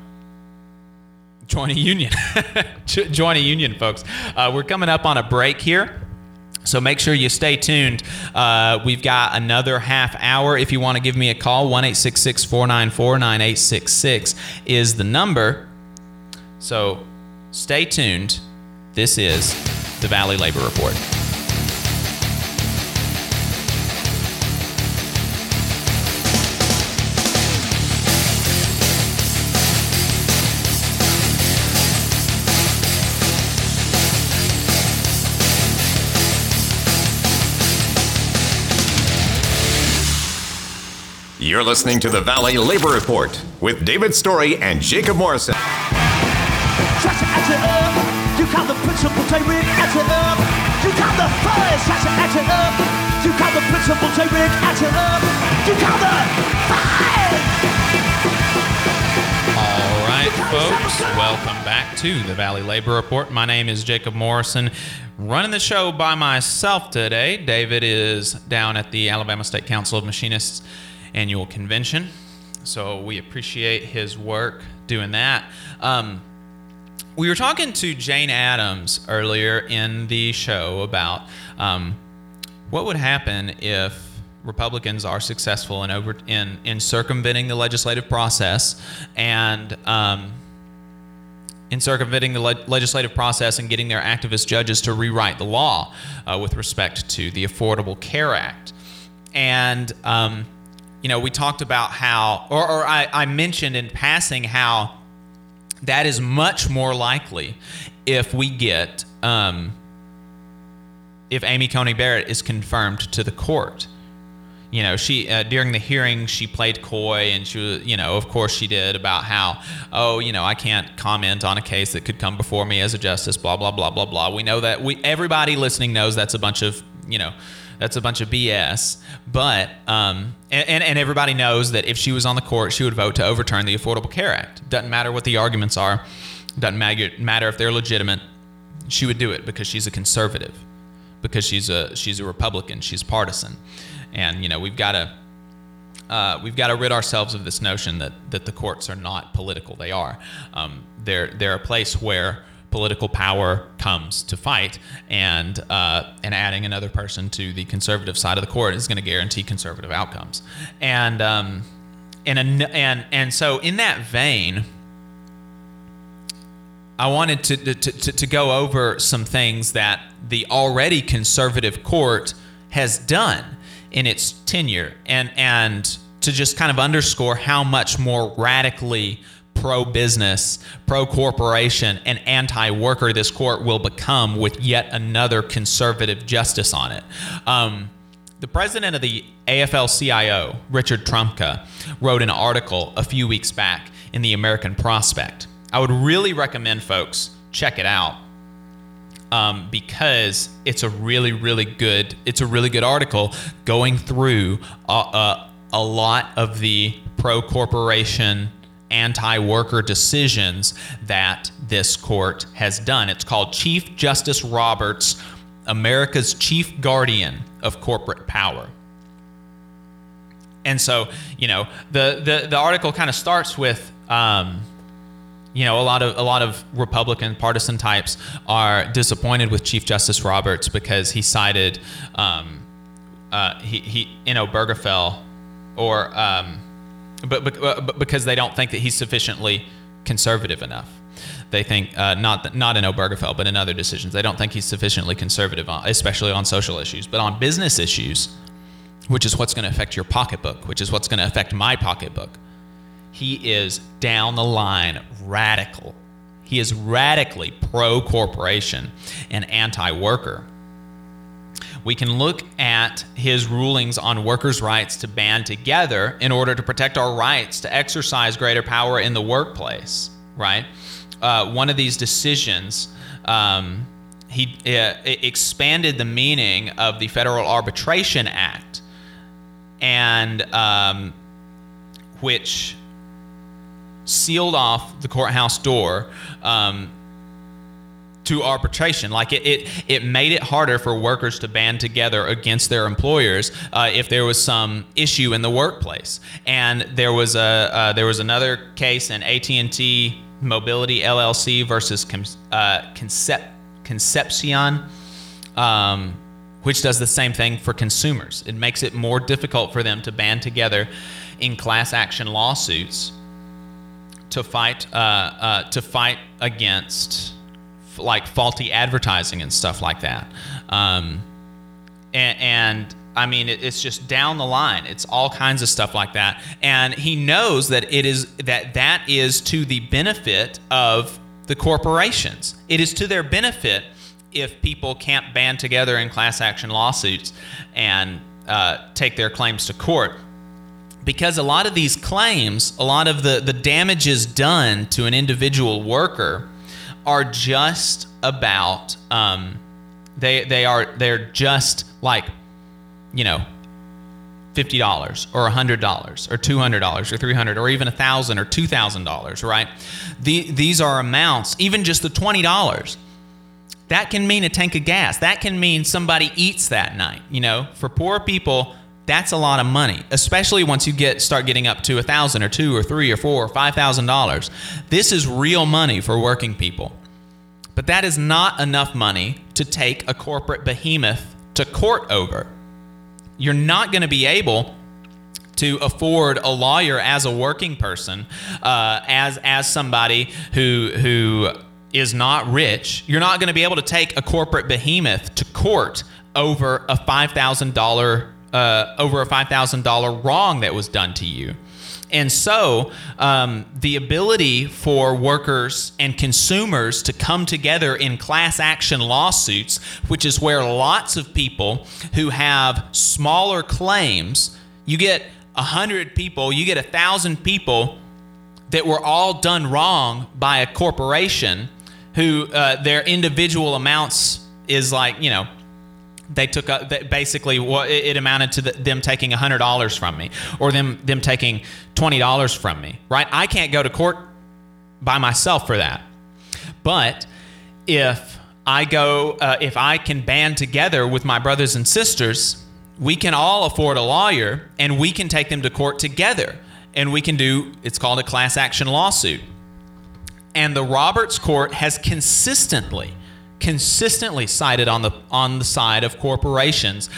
join a union. Join a union, folks. We're coming up on a break here, so make sure you stay tuned. We've got another half hour. If you want to give me a call, 1-866-494-9866 is the number. So stay tuned. This is the Valley Labor Report. You're listening to the Valley Labor Report with David Story and Jacob Morrison. Shut it up. You got the principle, they rig at it up. You got the fire, shut it up. You got the principle, they rig at it up. You got the fire. All right, folks, welcome back to the Valley Labor Report. My name is Jacob Morrison. Running the show by myself today. David is down at the Alabama State Council of Machinists annual convention, so we appreciate his work doing that. We were talking to Jane Adams earlier in the show about what would happen if Republicans are successful in circumventing the legislative process and in circumventing the legislative process and getting their activist judges to rewrite the law with respect to the Affordable Care Act. And you know, we talked about how, I mentioned in passing how that is much more likely if we get, if Amy Coney Barrett is confirmed to the court. You know, she, during the hearing, she played coy and she was, you know, of course she did, about how, oh, you know, I can't comment on a case that could come before me as a justice, blah, blah, blah, blah, blah. We know that, everybody listening knows that's a bunch of, you know, that's a bunch of BS, but, and everybody knows that if she was on the court, she would vote to overturn the Affordable Care Act. Doesn't matter what the arguments are, doesn't matter if they're legitimate, she would do it because she's a conservative, because she's a Republican, she's partisan. And, you know, we've got to rid ourselves of this notion that the courts are not political. They are. They're a place where political power comes to fight, and adding another person to the conservative side of the court is going to guarantee conservative outcomes. And so in that vein, I wanted to go over some things that the already conservative court has done in its tenure, and to just kind of underscore how much more radically pro-business, pro-corporation, and anti-worker this court will become with yet another conservative justice on it. The president of the AFL-CIO, Richard Trumka, wrote an article a few weeks back in the American Prospect. I would really recommend folks check it out because it's a really good article going through a lot of the pro-corporation, anti-worker decisions that this court has done. It's called Chief Justice Roberts, America's Chief Guardian of Corporate Power. And so, you know, the article kind of starts with, you know, a lot of Republican partisan types are disappointed with Chief Justice Roberts because he cited he in Obergefell, or But because they don't think that he's sufficiently conservative enough. They think, not in Obergefell, but in other decisions, they don't think he's sufficiently conservative, especially on social issues. But on business issues, which is what's going to affect your pocketbook, which is what's going to affect my pocketbook. He is down the line radical. He is radically pro-corporation and anti-worker. We can look at his rulings on workers' rights to band together in order to protect our rights to exercise greater power in the workplace, right? One of these decisions, he expanded the meaning of the Federal Arbitration Act, and which sealed off the courthouse door to arbitration. Like it made it harder for workers to band together against their employers if there was some issue in the workplace. And there was another case in AT&T Mobility LLC versus Concepcion, which does the same thing for consumers. It makes it more difficult for them to band together in class action lawsuits to fight against like faulty advertising and stuff like that. And I mean, it's just down the line. It's all kinds of stuff like that. And he knows that that is to the benefit of the corporations. It is to their benefit if people can't band together in class action lawsuits and take their claims to court. Because a lot of these claims, a lot of the damages done to an individual worker are just about, they're just like, you know, $50 or $100 or $200 or $300 or even $1,000 or $2,000, right? These are amounts, even just the $20. That can mean a tank of gas. That can mean somebody eats that night, you know? For poor people, that's a lot of money, especially once you start getting up to $1,000 or $2,000 or $3,000 or $4,000 or $5,000. This is real money for working people. But that is not enough money to take a corporate behemoth to court over. You're not going to be able to afford a lawyer as a working person, as somebody who is not rich. You're not going to be able to take a corporate behemoth to court over a $5,000 wrong that was done to you. And so the ability for workers and consumers to come together in class action lawsuits, which is where lots of people who have smaller claims, you get 100 people, you get 1,000 people that were all done wrong by a corporation who their individual amounts is like, you know, they took up basically what it amounted to, them taking $100 from me or them taking $20 from me, right? I can't go to court by myself for that. But if I go, if I can band together with my brothers and sisters, we can all afford a lawyer and we can take them to court together, and we can do, it's called a class action lawsuit. And the Roberts Court has consistently sided on the side of corporations,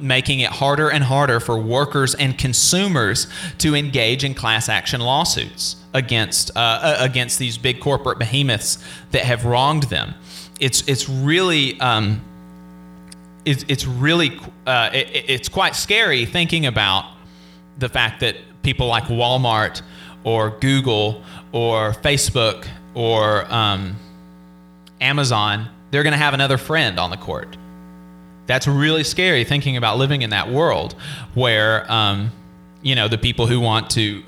making it harder and harder for workers and consumers to engage in class action lawsuits against these big corporate behemoths that have wronged them. It's quite scary thinking about the fact that people like Walmart or Google or Facebook or Amazon, they're going to have another friend on the court. That's really scary thinking about living in that world where, you know, the people who want to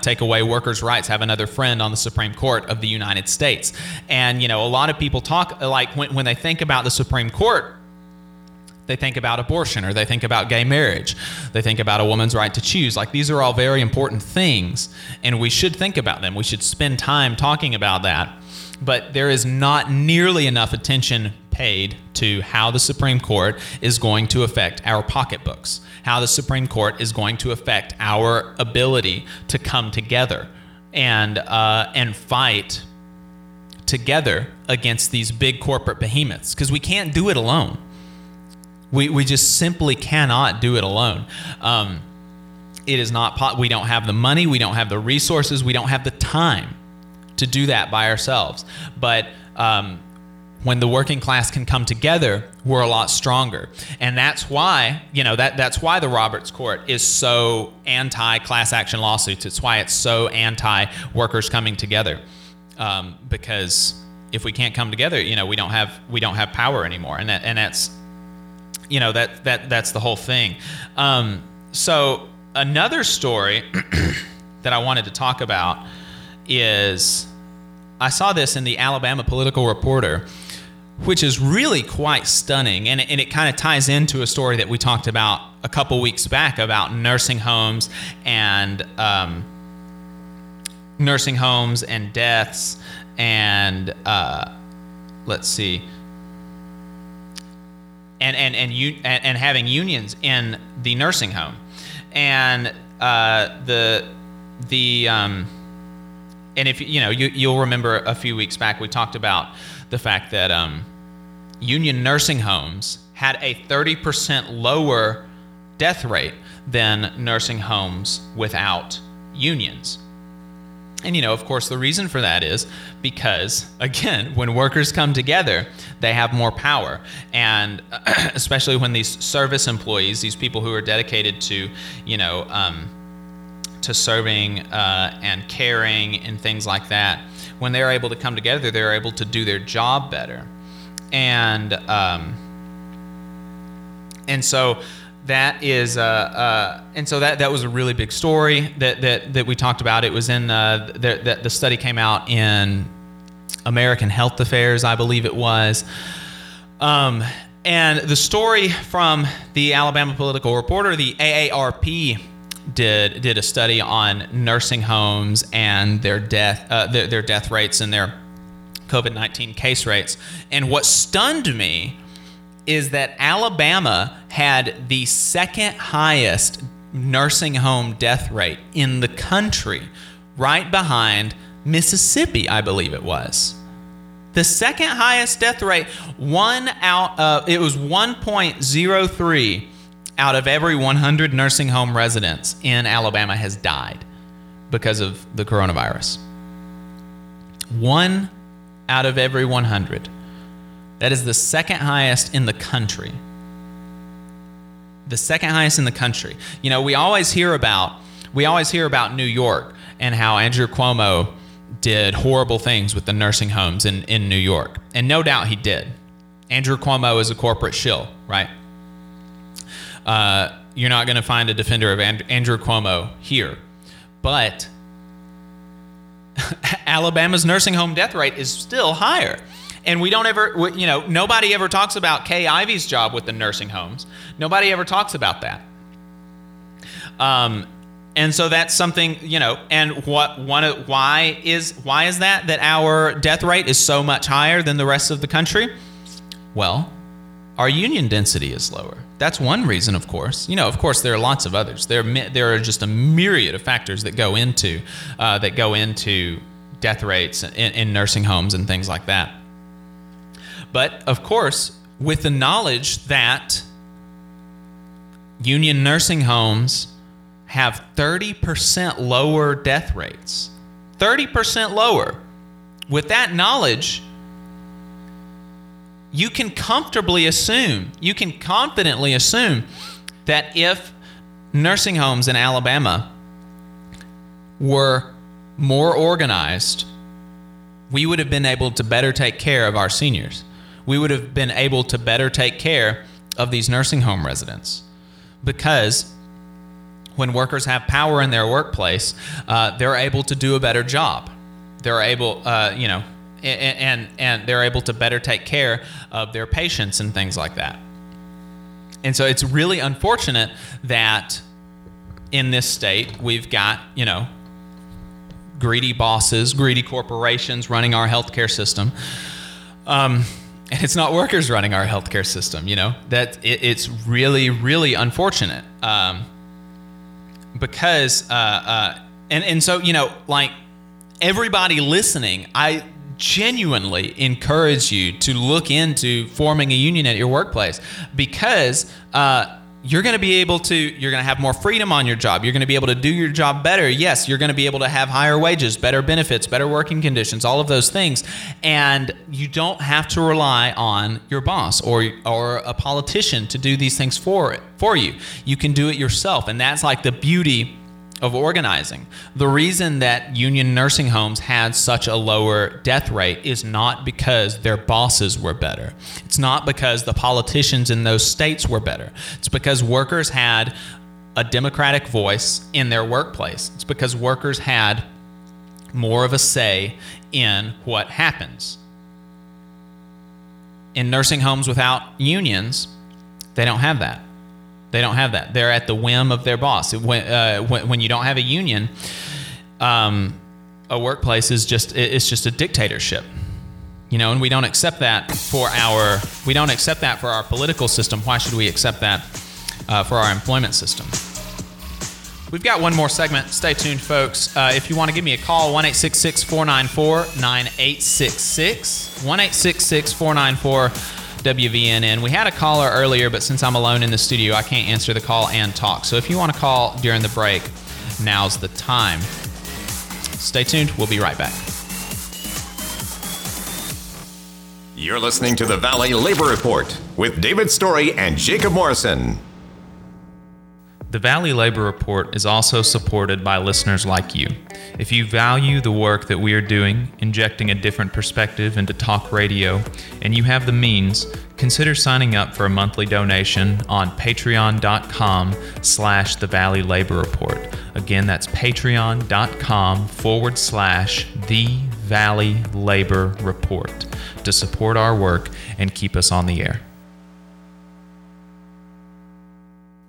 take away workers' rights have another friend on the Supreme Court of the United States. And, you know, a lot of people talk, like when they think about the Supreme Court, they think about abortion, or they think about gay marriage. They think about a woman's right to choose. Like, these are all very important things, and we should think about them. We should spend time talking about that. But there is not nearly enough attention paid to how the Supreme Court is going to affect our pocketbooks, how the Supreme Court is going to affect our ability to come together and fight together against these big corporate behemoths, because we can't do it alone. We just simply cannot do it alone. It is not we don't have the money, we don't have the resources, we don't have the time to do that by ourselves. But when the working class can come together, we're a lot stronger. And that's why, you know, that's why the Roberts Court is so anti-class action lawsuits. It's why it's so anti-workers coming together, because if we can't come together, you know, we don't have power anymore. And that's, you know, that's the whole thing. So another story that I wanted to talk about is, I saw this in the Alabama Political Reporter, which is really quite stunning, and it kind of ties into a story that we talked about a couple weeks back about nursing homes and deaths, and let's see, and having unions in the nursing home, and and if you know, you'll remember a few weeks back we talked about the fact that union nursing homes had a 30% lower death rate than nursing homes without unions. And you know, of course, the reason for that is because, again, when workers come together, they have more power. And especially when these service employees, these people who are dedicated to, you know, to serving and caring and things like that, when they're able to come together, they're able to do their job better. And so that is and so that was a really big story that we talked about. It was in the study came out in American Health Affairs, I believe it was. And the story from the Alabama Political Reporter, the AARP did a study on nursing homes and their death rates and their COVID-19 case rates. And what stunned me is that Alabama had the second highest nursing home death rate in the country, right behind Mississippi, I believe it was. The second highest death rate, it was 1.03 out of every 100 nursing home residents in Alabama has died because of the coronavirus. One out of every 100. That is the second highest in the country. The second highest in the country. You know, we always hear about New York and how Andrew Cuomo did horrible things with the nursing homes in New York. And no doubt he did. Andrew Cuomo is a corporate shill, right? You're not going to find a defender of Andrew Cuomo here, but Alabama's nursing home death rate is still higher. And we don't ever, you know, nobody ever talks about Kay Ivey's job with the nursing homes. Nobody ever talks about that. And so that's something, you know, and why is that our death rate is so much higher than the rest of the country? Well, our union density is lower. That's one reason, of course. You know, of course, there are lots of others. There are just a myriad of factors that go into death rates in nursing homes and things like that. But of course, with the knowledge that union nursing homes have 30% lower death rates, 30% lower, with that knowledge, you can confidently assume that if nursing homes in Alabama were more organized, we would have been able to better take care of our seniors. We would have been able to better take care of these nursing home residents. Because when workers have power in their workplace, they're able to do a better job. They're able, you know, and they're able to better take care of their patients and things like that. And so it's really unfortunate that in this state we've got, you know, greedy bosses, greedy corporations running our healthcare system. And it's not workers running our healthcare system, you know. It's really, really unfortunate. Because, and so, you know, like everybody listening, I genuinely encourage you to look into forming a union at your workplace, because you're going to be able to, you're going to have more freedom on your job. You're going to be able to do your job better. Yes, you're going to be able to have higher wages, better benefits, better working conditions, all of those things. And you don't have to rely on your boss or a politician to do these things for you. You can do it yourself. And that's like the beauty of organizing. The reason that union nursing homes had such a lower death rate is not because their bosses were better. It's not because the politicians in those states were better. It's because workers had a democratic voice in their workplace. It's because workers had more of a say in what happens. In nursing homes without unions, they don't have that. They don't have that. They're at the whim of their boss. When you don't have a union, a workplace is just a dictatorship, you know. And we don't accept that for our political system. Why should we accept that for our employment system? We've got one more segment. Stay tuned, folks. If you want to give me a call, 1-866-494-9866. 1-866-494-9866. WVNN. We had a caller earlier, but since I'm alone in the studio, I can't answer the call and talk. So if you want to call during the break, now's the time. Stay tuned. We'll be right back. You're listening to the Valley Labor Report with David Story and Jacob Morrison. The Valley Labor Report is also supported by listeners like you. If you value the work that we are doing, injecting a different perspective into talk radio, and you have the means, consider signing up for a monthly donation on patreon.com/The Valley Labor Report. Again, that's patreon.com/The Valley Labor Report to support our work and keep us on the air.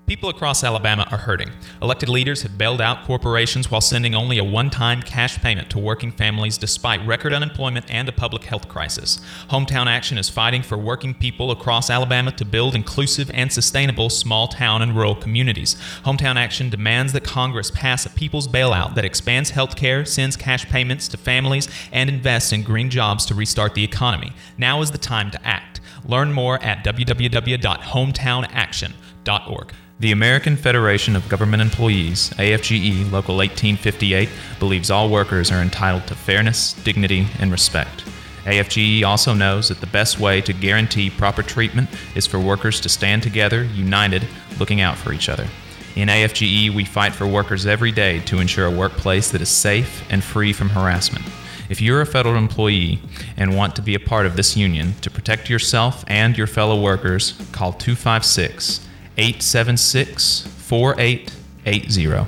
People across Alabama are hurting. Elected leaders have bailed out corporations while sending only a one-time cash payment to working families despite record unemployment and a public health crisis. Hometown Action is fighting for working people across Alabama to build inclusive and sustainable small town and rural communities. Hometown Action demands that Congress pass a people's bailout that expands health care, sends cash payments to families, and invests in green jobs to restart the economy. Now is the time to act. Learn more at www.hometownaction.org. The American Federation of Government Employees, AFGE Local 1858, believes all workers are entitled to fairness, dignity, and respect. AFGE also knows that the best way to guarantee proper treatment is for workers to stand together, united, looking out for each other. In AFGE, we fight for workers every day to ensure a workplace that is safe and free from harassment. If you're a federal employee and want to be a part of this union, to protect yourself and your fellow workers, call 256 876-4880.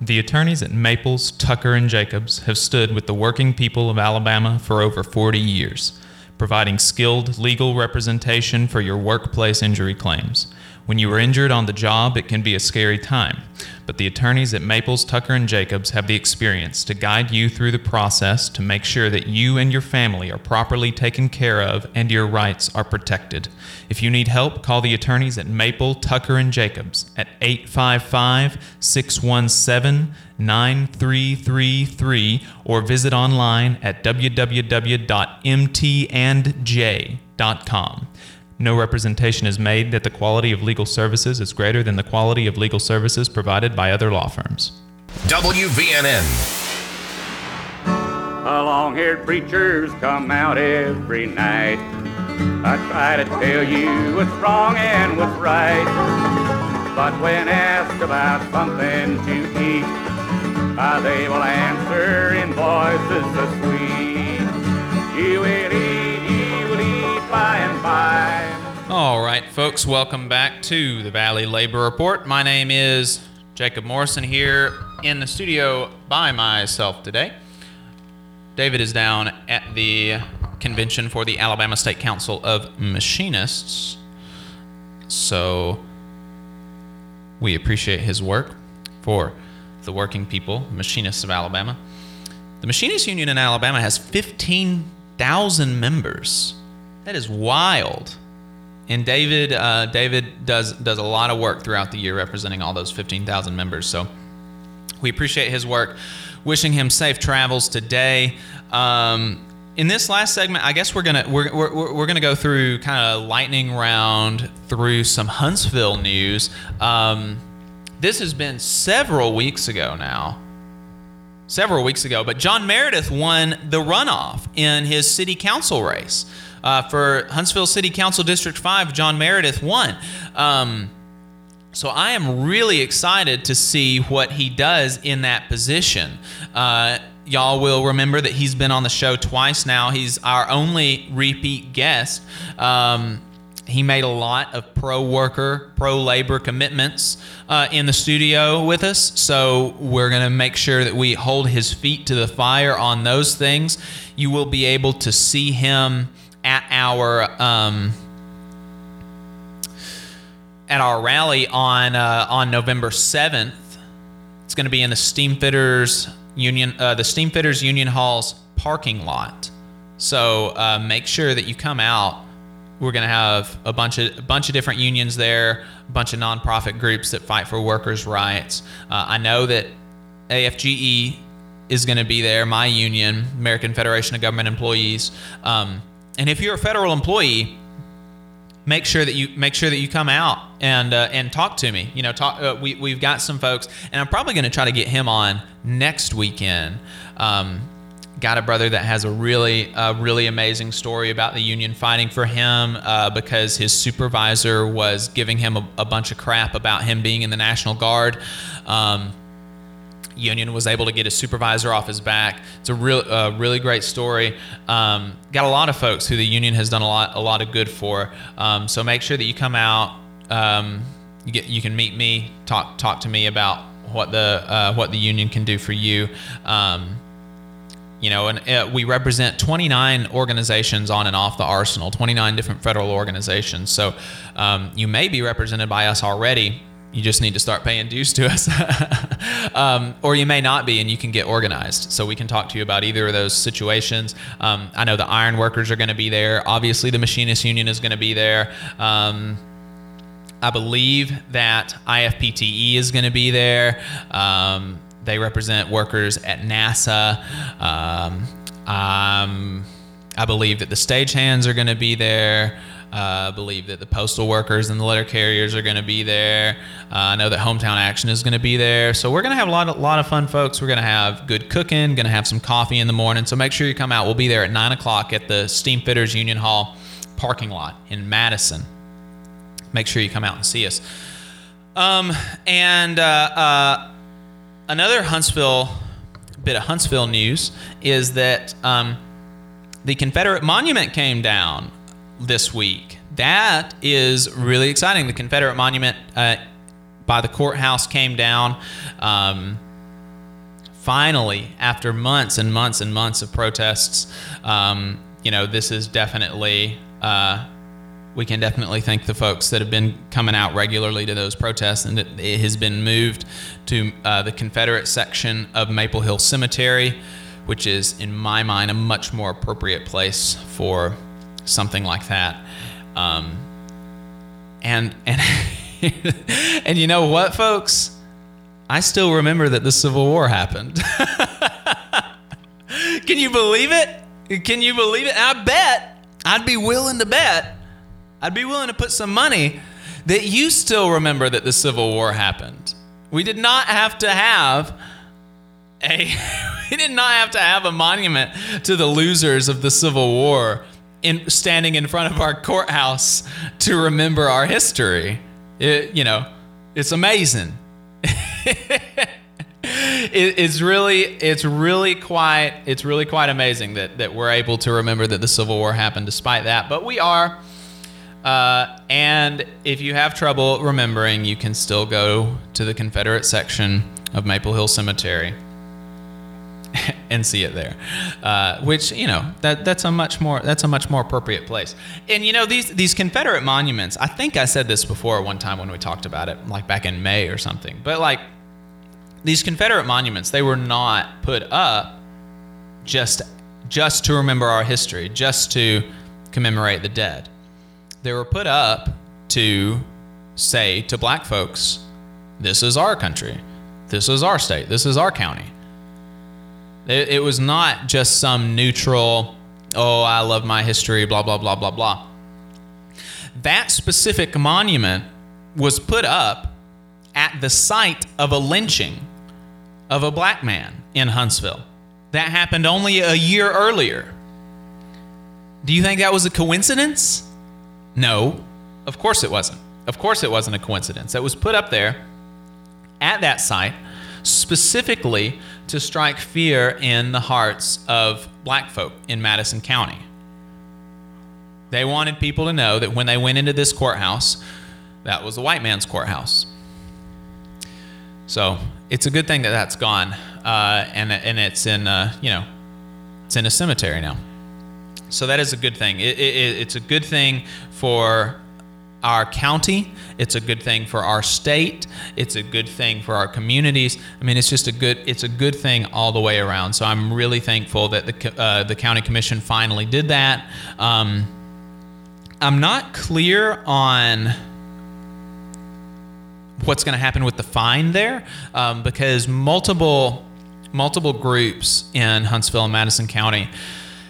The attorneys at Maples, Tucker, and Jacobs have stood with the working people of Alabama for over 40 years, providing skilled legal representation for your workplace injury claims. When you are injured on the job, it can be a scary time, but the attorneys at Maples, Tucker, and Jacobs have the experience to guide you through the process to make sure that you and your family are properly taken care of and your rights are protected. If you need help, call the attorneys at Maples, Tucker, and Jacobs at 855-617-9333 or visit online at www.mtandj.com. No representation is made that the quality of legal services is greater than the quality of legal services provided by other law firms. WVNN. A long-haired preacher's come out every night. I try to tell you what's wrong and what's right. But when asked about something to eat, they will answer in voices so sweet. You will eat, you will eat by and by. All right, folks, welcome back to the Valley Labor Report. My name is Jacob Morrison here in the studio by myself today. David is down at the convention for the Alabama State Council of Machinists, so we appreciate his work for the working people, machinists of Alabama. The Machinist Union in Alabama has 15,000 members. That is wild. And David does a lot of work throughout the year representing all those 15,000 members. So we appreciate his work. Wishing him safe travels today. In this last segment, I guess we're gonna go through kind of lightning round through some Huntsville news. This has been several weeks ago now. But John Meredith won the runoff in his city council race. For Huntsville City Council District 5, John Meredith won. So I am really excited to see what he does in that position. Y'all will remember that he's been on the show twice now. He's our only repeat guest. He made a lot of pro-worker, pro-labor commitments in the studio with us, so we're going to make sure that we hold his feet to the fire on those things. You will be able to see him at our rally on November 7th. It's going to be in the Steamfitters Union, the Steamfitters Union Hall's parking lot. So make sure that you come out. We're going to have a bunch of different unions there, a bunch of nonprofit groups that fight for workers' rights. I know that AFGE is going to be there, my union, American Federation of Government Employees. And if you're a federal employee, make sure that you come out and talk to me. You know, we've got some folks, and I'm probably going to try to get him on next weekend. Got a brother that has a really amazing story about the union fighting for him because his supervisor was giving him a bunch of crap about him being in the National Guard. Union was able to get his supervisor off his back. It's a really great story. Got a lot of folks who the union has done a lot of good for. So make sure that you come out. You can meet me, talk to me about what the union can do for you. You know, and we represent 29 organizations on and off the arsenal, 29 different federal organizations. So you may be represented by us already. You just need to start paying dues to us. Or you may not be, and you can get organized. So we can talk to you about either of those situations. I know the iron workers are going to be there. Obviously, the Machinist Union is going to be there. I believe that IFPTE is going to be there. They represent workers at NASA. I believe that the stagehands are going to be there. I believe that the postal workers and the letter carriers are going to be there. I know that Hometown Action is going to be there. So we're going to have a lot of fun, folks. We're going to have good cooking, going to have some coffee in the morning. So make sure you come out. We'll be there at 9 o'clock at the Steamfitters Union Hall parking lot in Madison. Make sure you come out and see us. Another bit of Huntsville news is that the Confederate monument came down this week. That is really exciting. The Confederate monument by the courthouse came down finally after months and months and months of protests. You know, this is definitely... we can definitely thank the folks that have been coming out regularly to those protests, and it has been moved to the Confederate section of Maple Hill Cemetery, which is, in my mind, a much more appropriate place for something like that. And you know what, folks? I still remember that the Civil War happened. Can you believe it? Can you believe it? I bet. I'd be willing to put some money that you still remember that the Civil War happened. We did not have to have a monument to the losers of the Civil War standing in front of our courthouse to remember our history. It's amazing. It's really quite amazing that we're able to remember that the Civil War happened despite that, but we are. And if you have trouble remembering, you can still go to the Confederate section of Maple Hill Cemetery and see it there, which, you know, that's a much more appropriate place. And, you know, these Confederate monuments, I think I said this before one time when we talked about it, like back in May or something, but like these Confederate monuments, they were not put up just to remember our history, just to commemorate the dead. They were put up to say to black folks, this is our country, this is our state, this is our county. It was not just some neutral, oh, I love my history, blah, blah, blah, blah, blah. That specific monument was put up at the site of a lynching of a black man in Huntsville. That happened only a year earlier. Do you think that was a coincidence? No, of course it wasn't. Of course it wasn't a coincidence. That was put up there at that site specifically to strike fear in the hearts of black folk in Madison County. They wanted people to know that when they went into this courthouse, that was the white man's courthouse. So it's a good thing that that's gone, and it's in it's in a cemetery now. So that is a good thing. It's a good thing for our county. It's a good thing for our state. It's a good thing for our communities. I mean, it's just a good thing all the way around. So I'm really thankful that the county commission finally did that. I'm not clear on what's going to happen with the fine there, because multiple groups in Huntsville and Madison County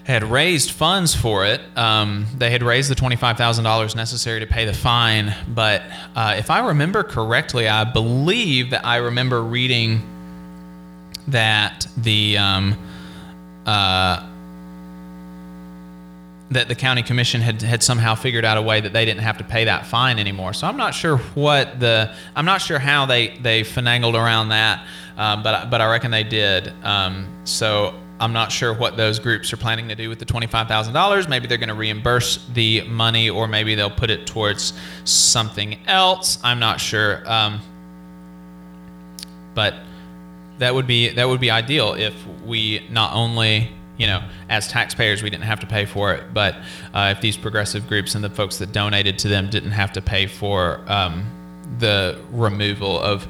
had raised funds for it. They had raised the $25,000 necessary to pay the fine. But if I remember correctly, I believe that I remember reading that the county commission had somehow figured out a way that they didn't have to pay that fine anymore. So I'm not sure how they finagled around that, but I reckon they did. So I'm not sure what those groups are planning to do with the $25,000. Maybe they're going to reimburse the money, or maybe they'll put it towards something else. I'm not sure, but that would be ideal if we not only, as taxpayers, we didn't have to pay for it, but if these progressive groups and the folks that donated to them didn't have to pay for the removal of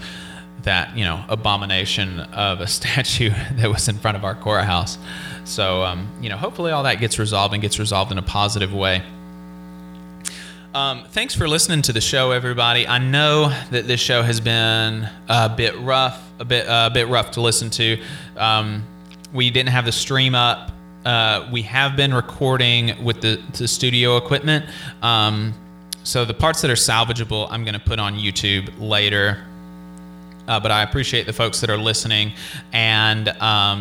that, abomination of a statue that was in front of our courthouse. So, hopefully all that gets resolved and gets resolved in a positive way. Thanks for listening to the show, everybody. I know that this show has been a bit rough to listen to. We didn't have the stream up. We have been recording with the studio equipment. So the parts that are salvageable, I'm going to put on YouTube later. But I appreciate the folks that are listening. And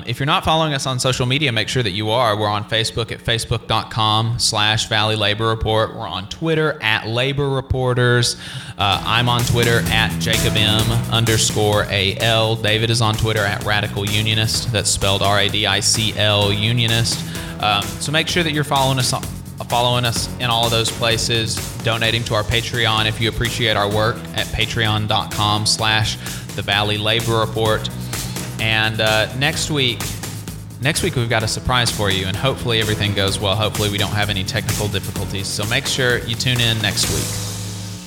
if you're not following us on social media, make sure that you are. We're on Facebook at facebook.com/Valley Labor Report. We're on Twitter at Labor Reporters. I'm on Twitter at JacobM_AL. David is on Twitter at Radical Unionist. That's spelled RADICL Unionist. So make sure that you're following us in all of those places, donating to our Patreon if you appreciate our work at patreon.com/The Valley Labor Report. And next week we've got a surprise for you, and hopefully everything goes well. Hopefully we don't have any technical difficulties. So make sure you tune in next week.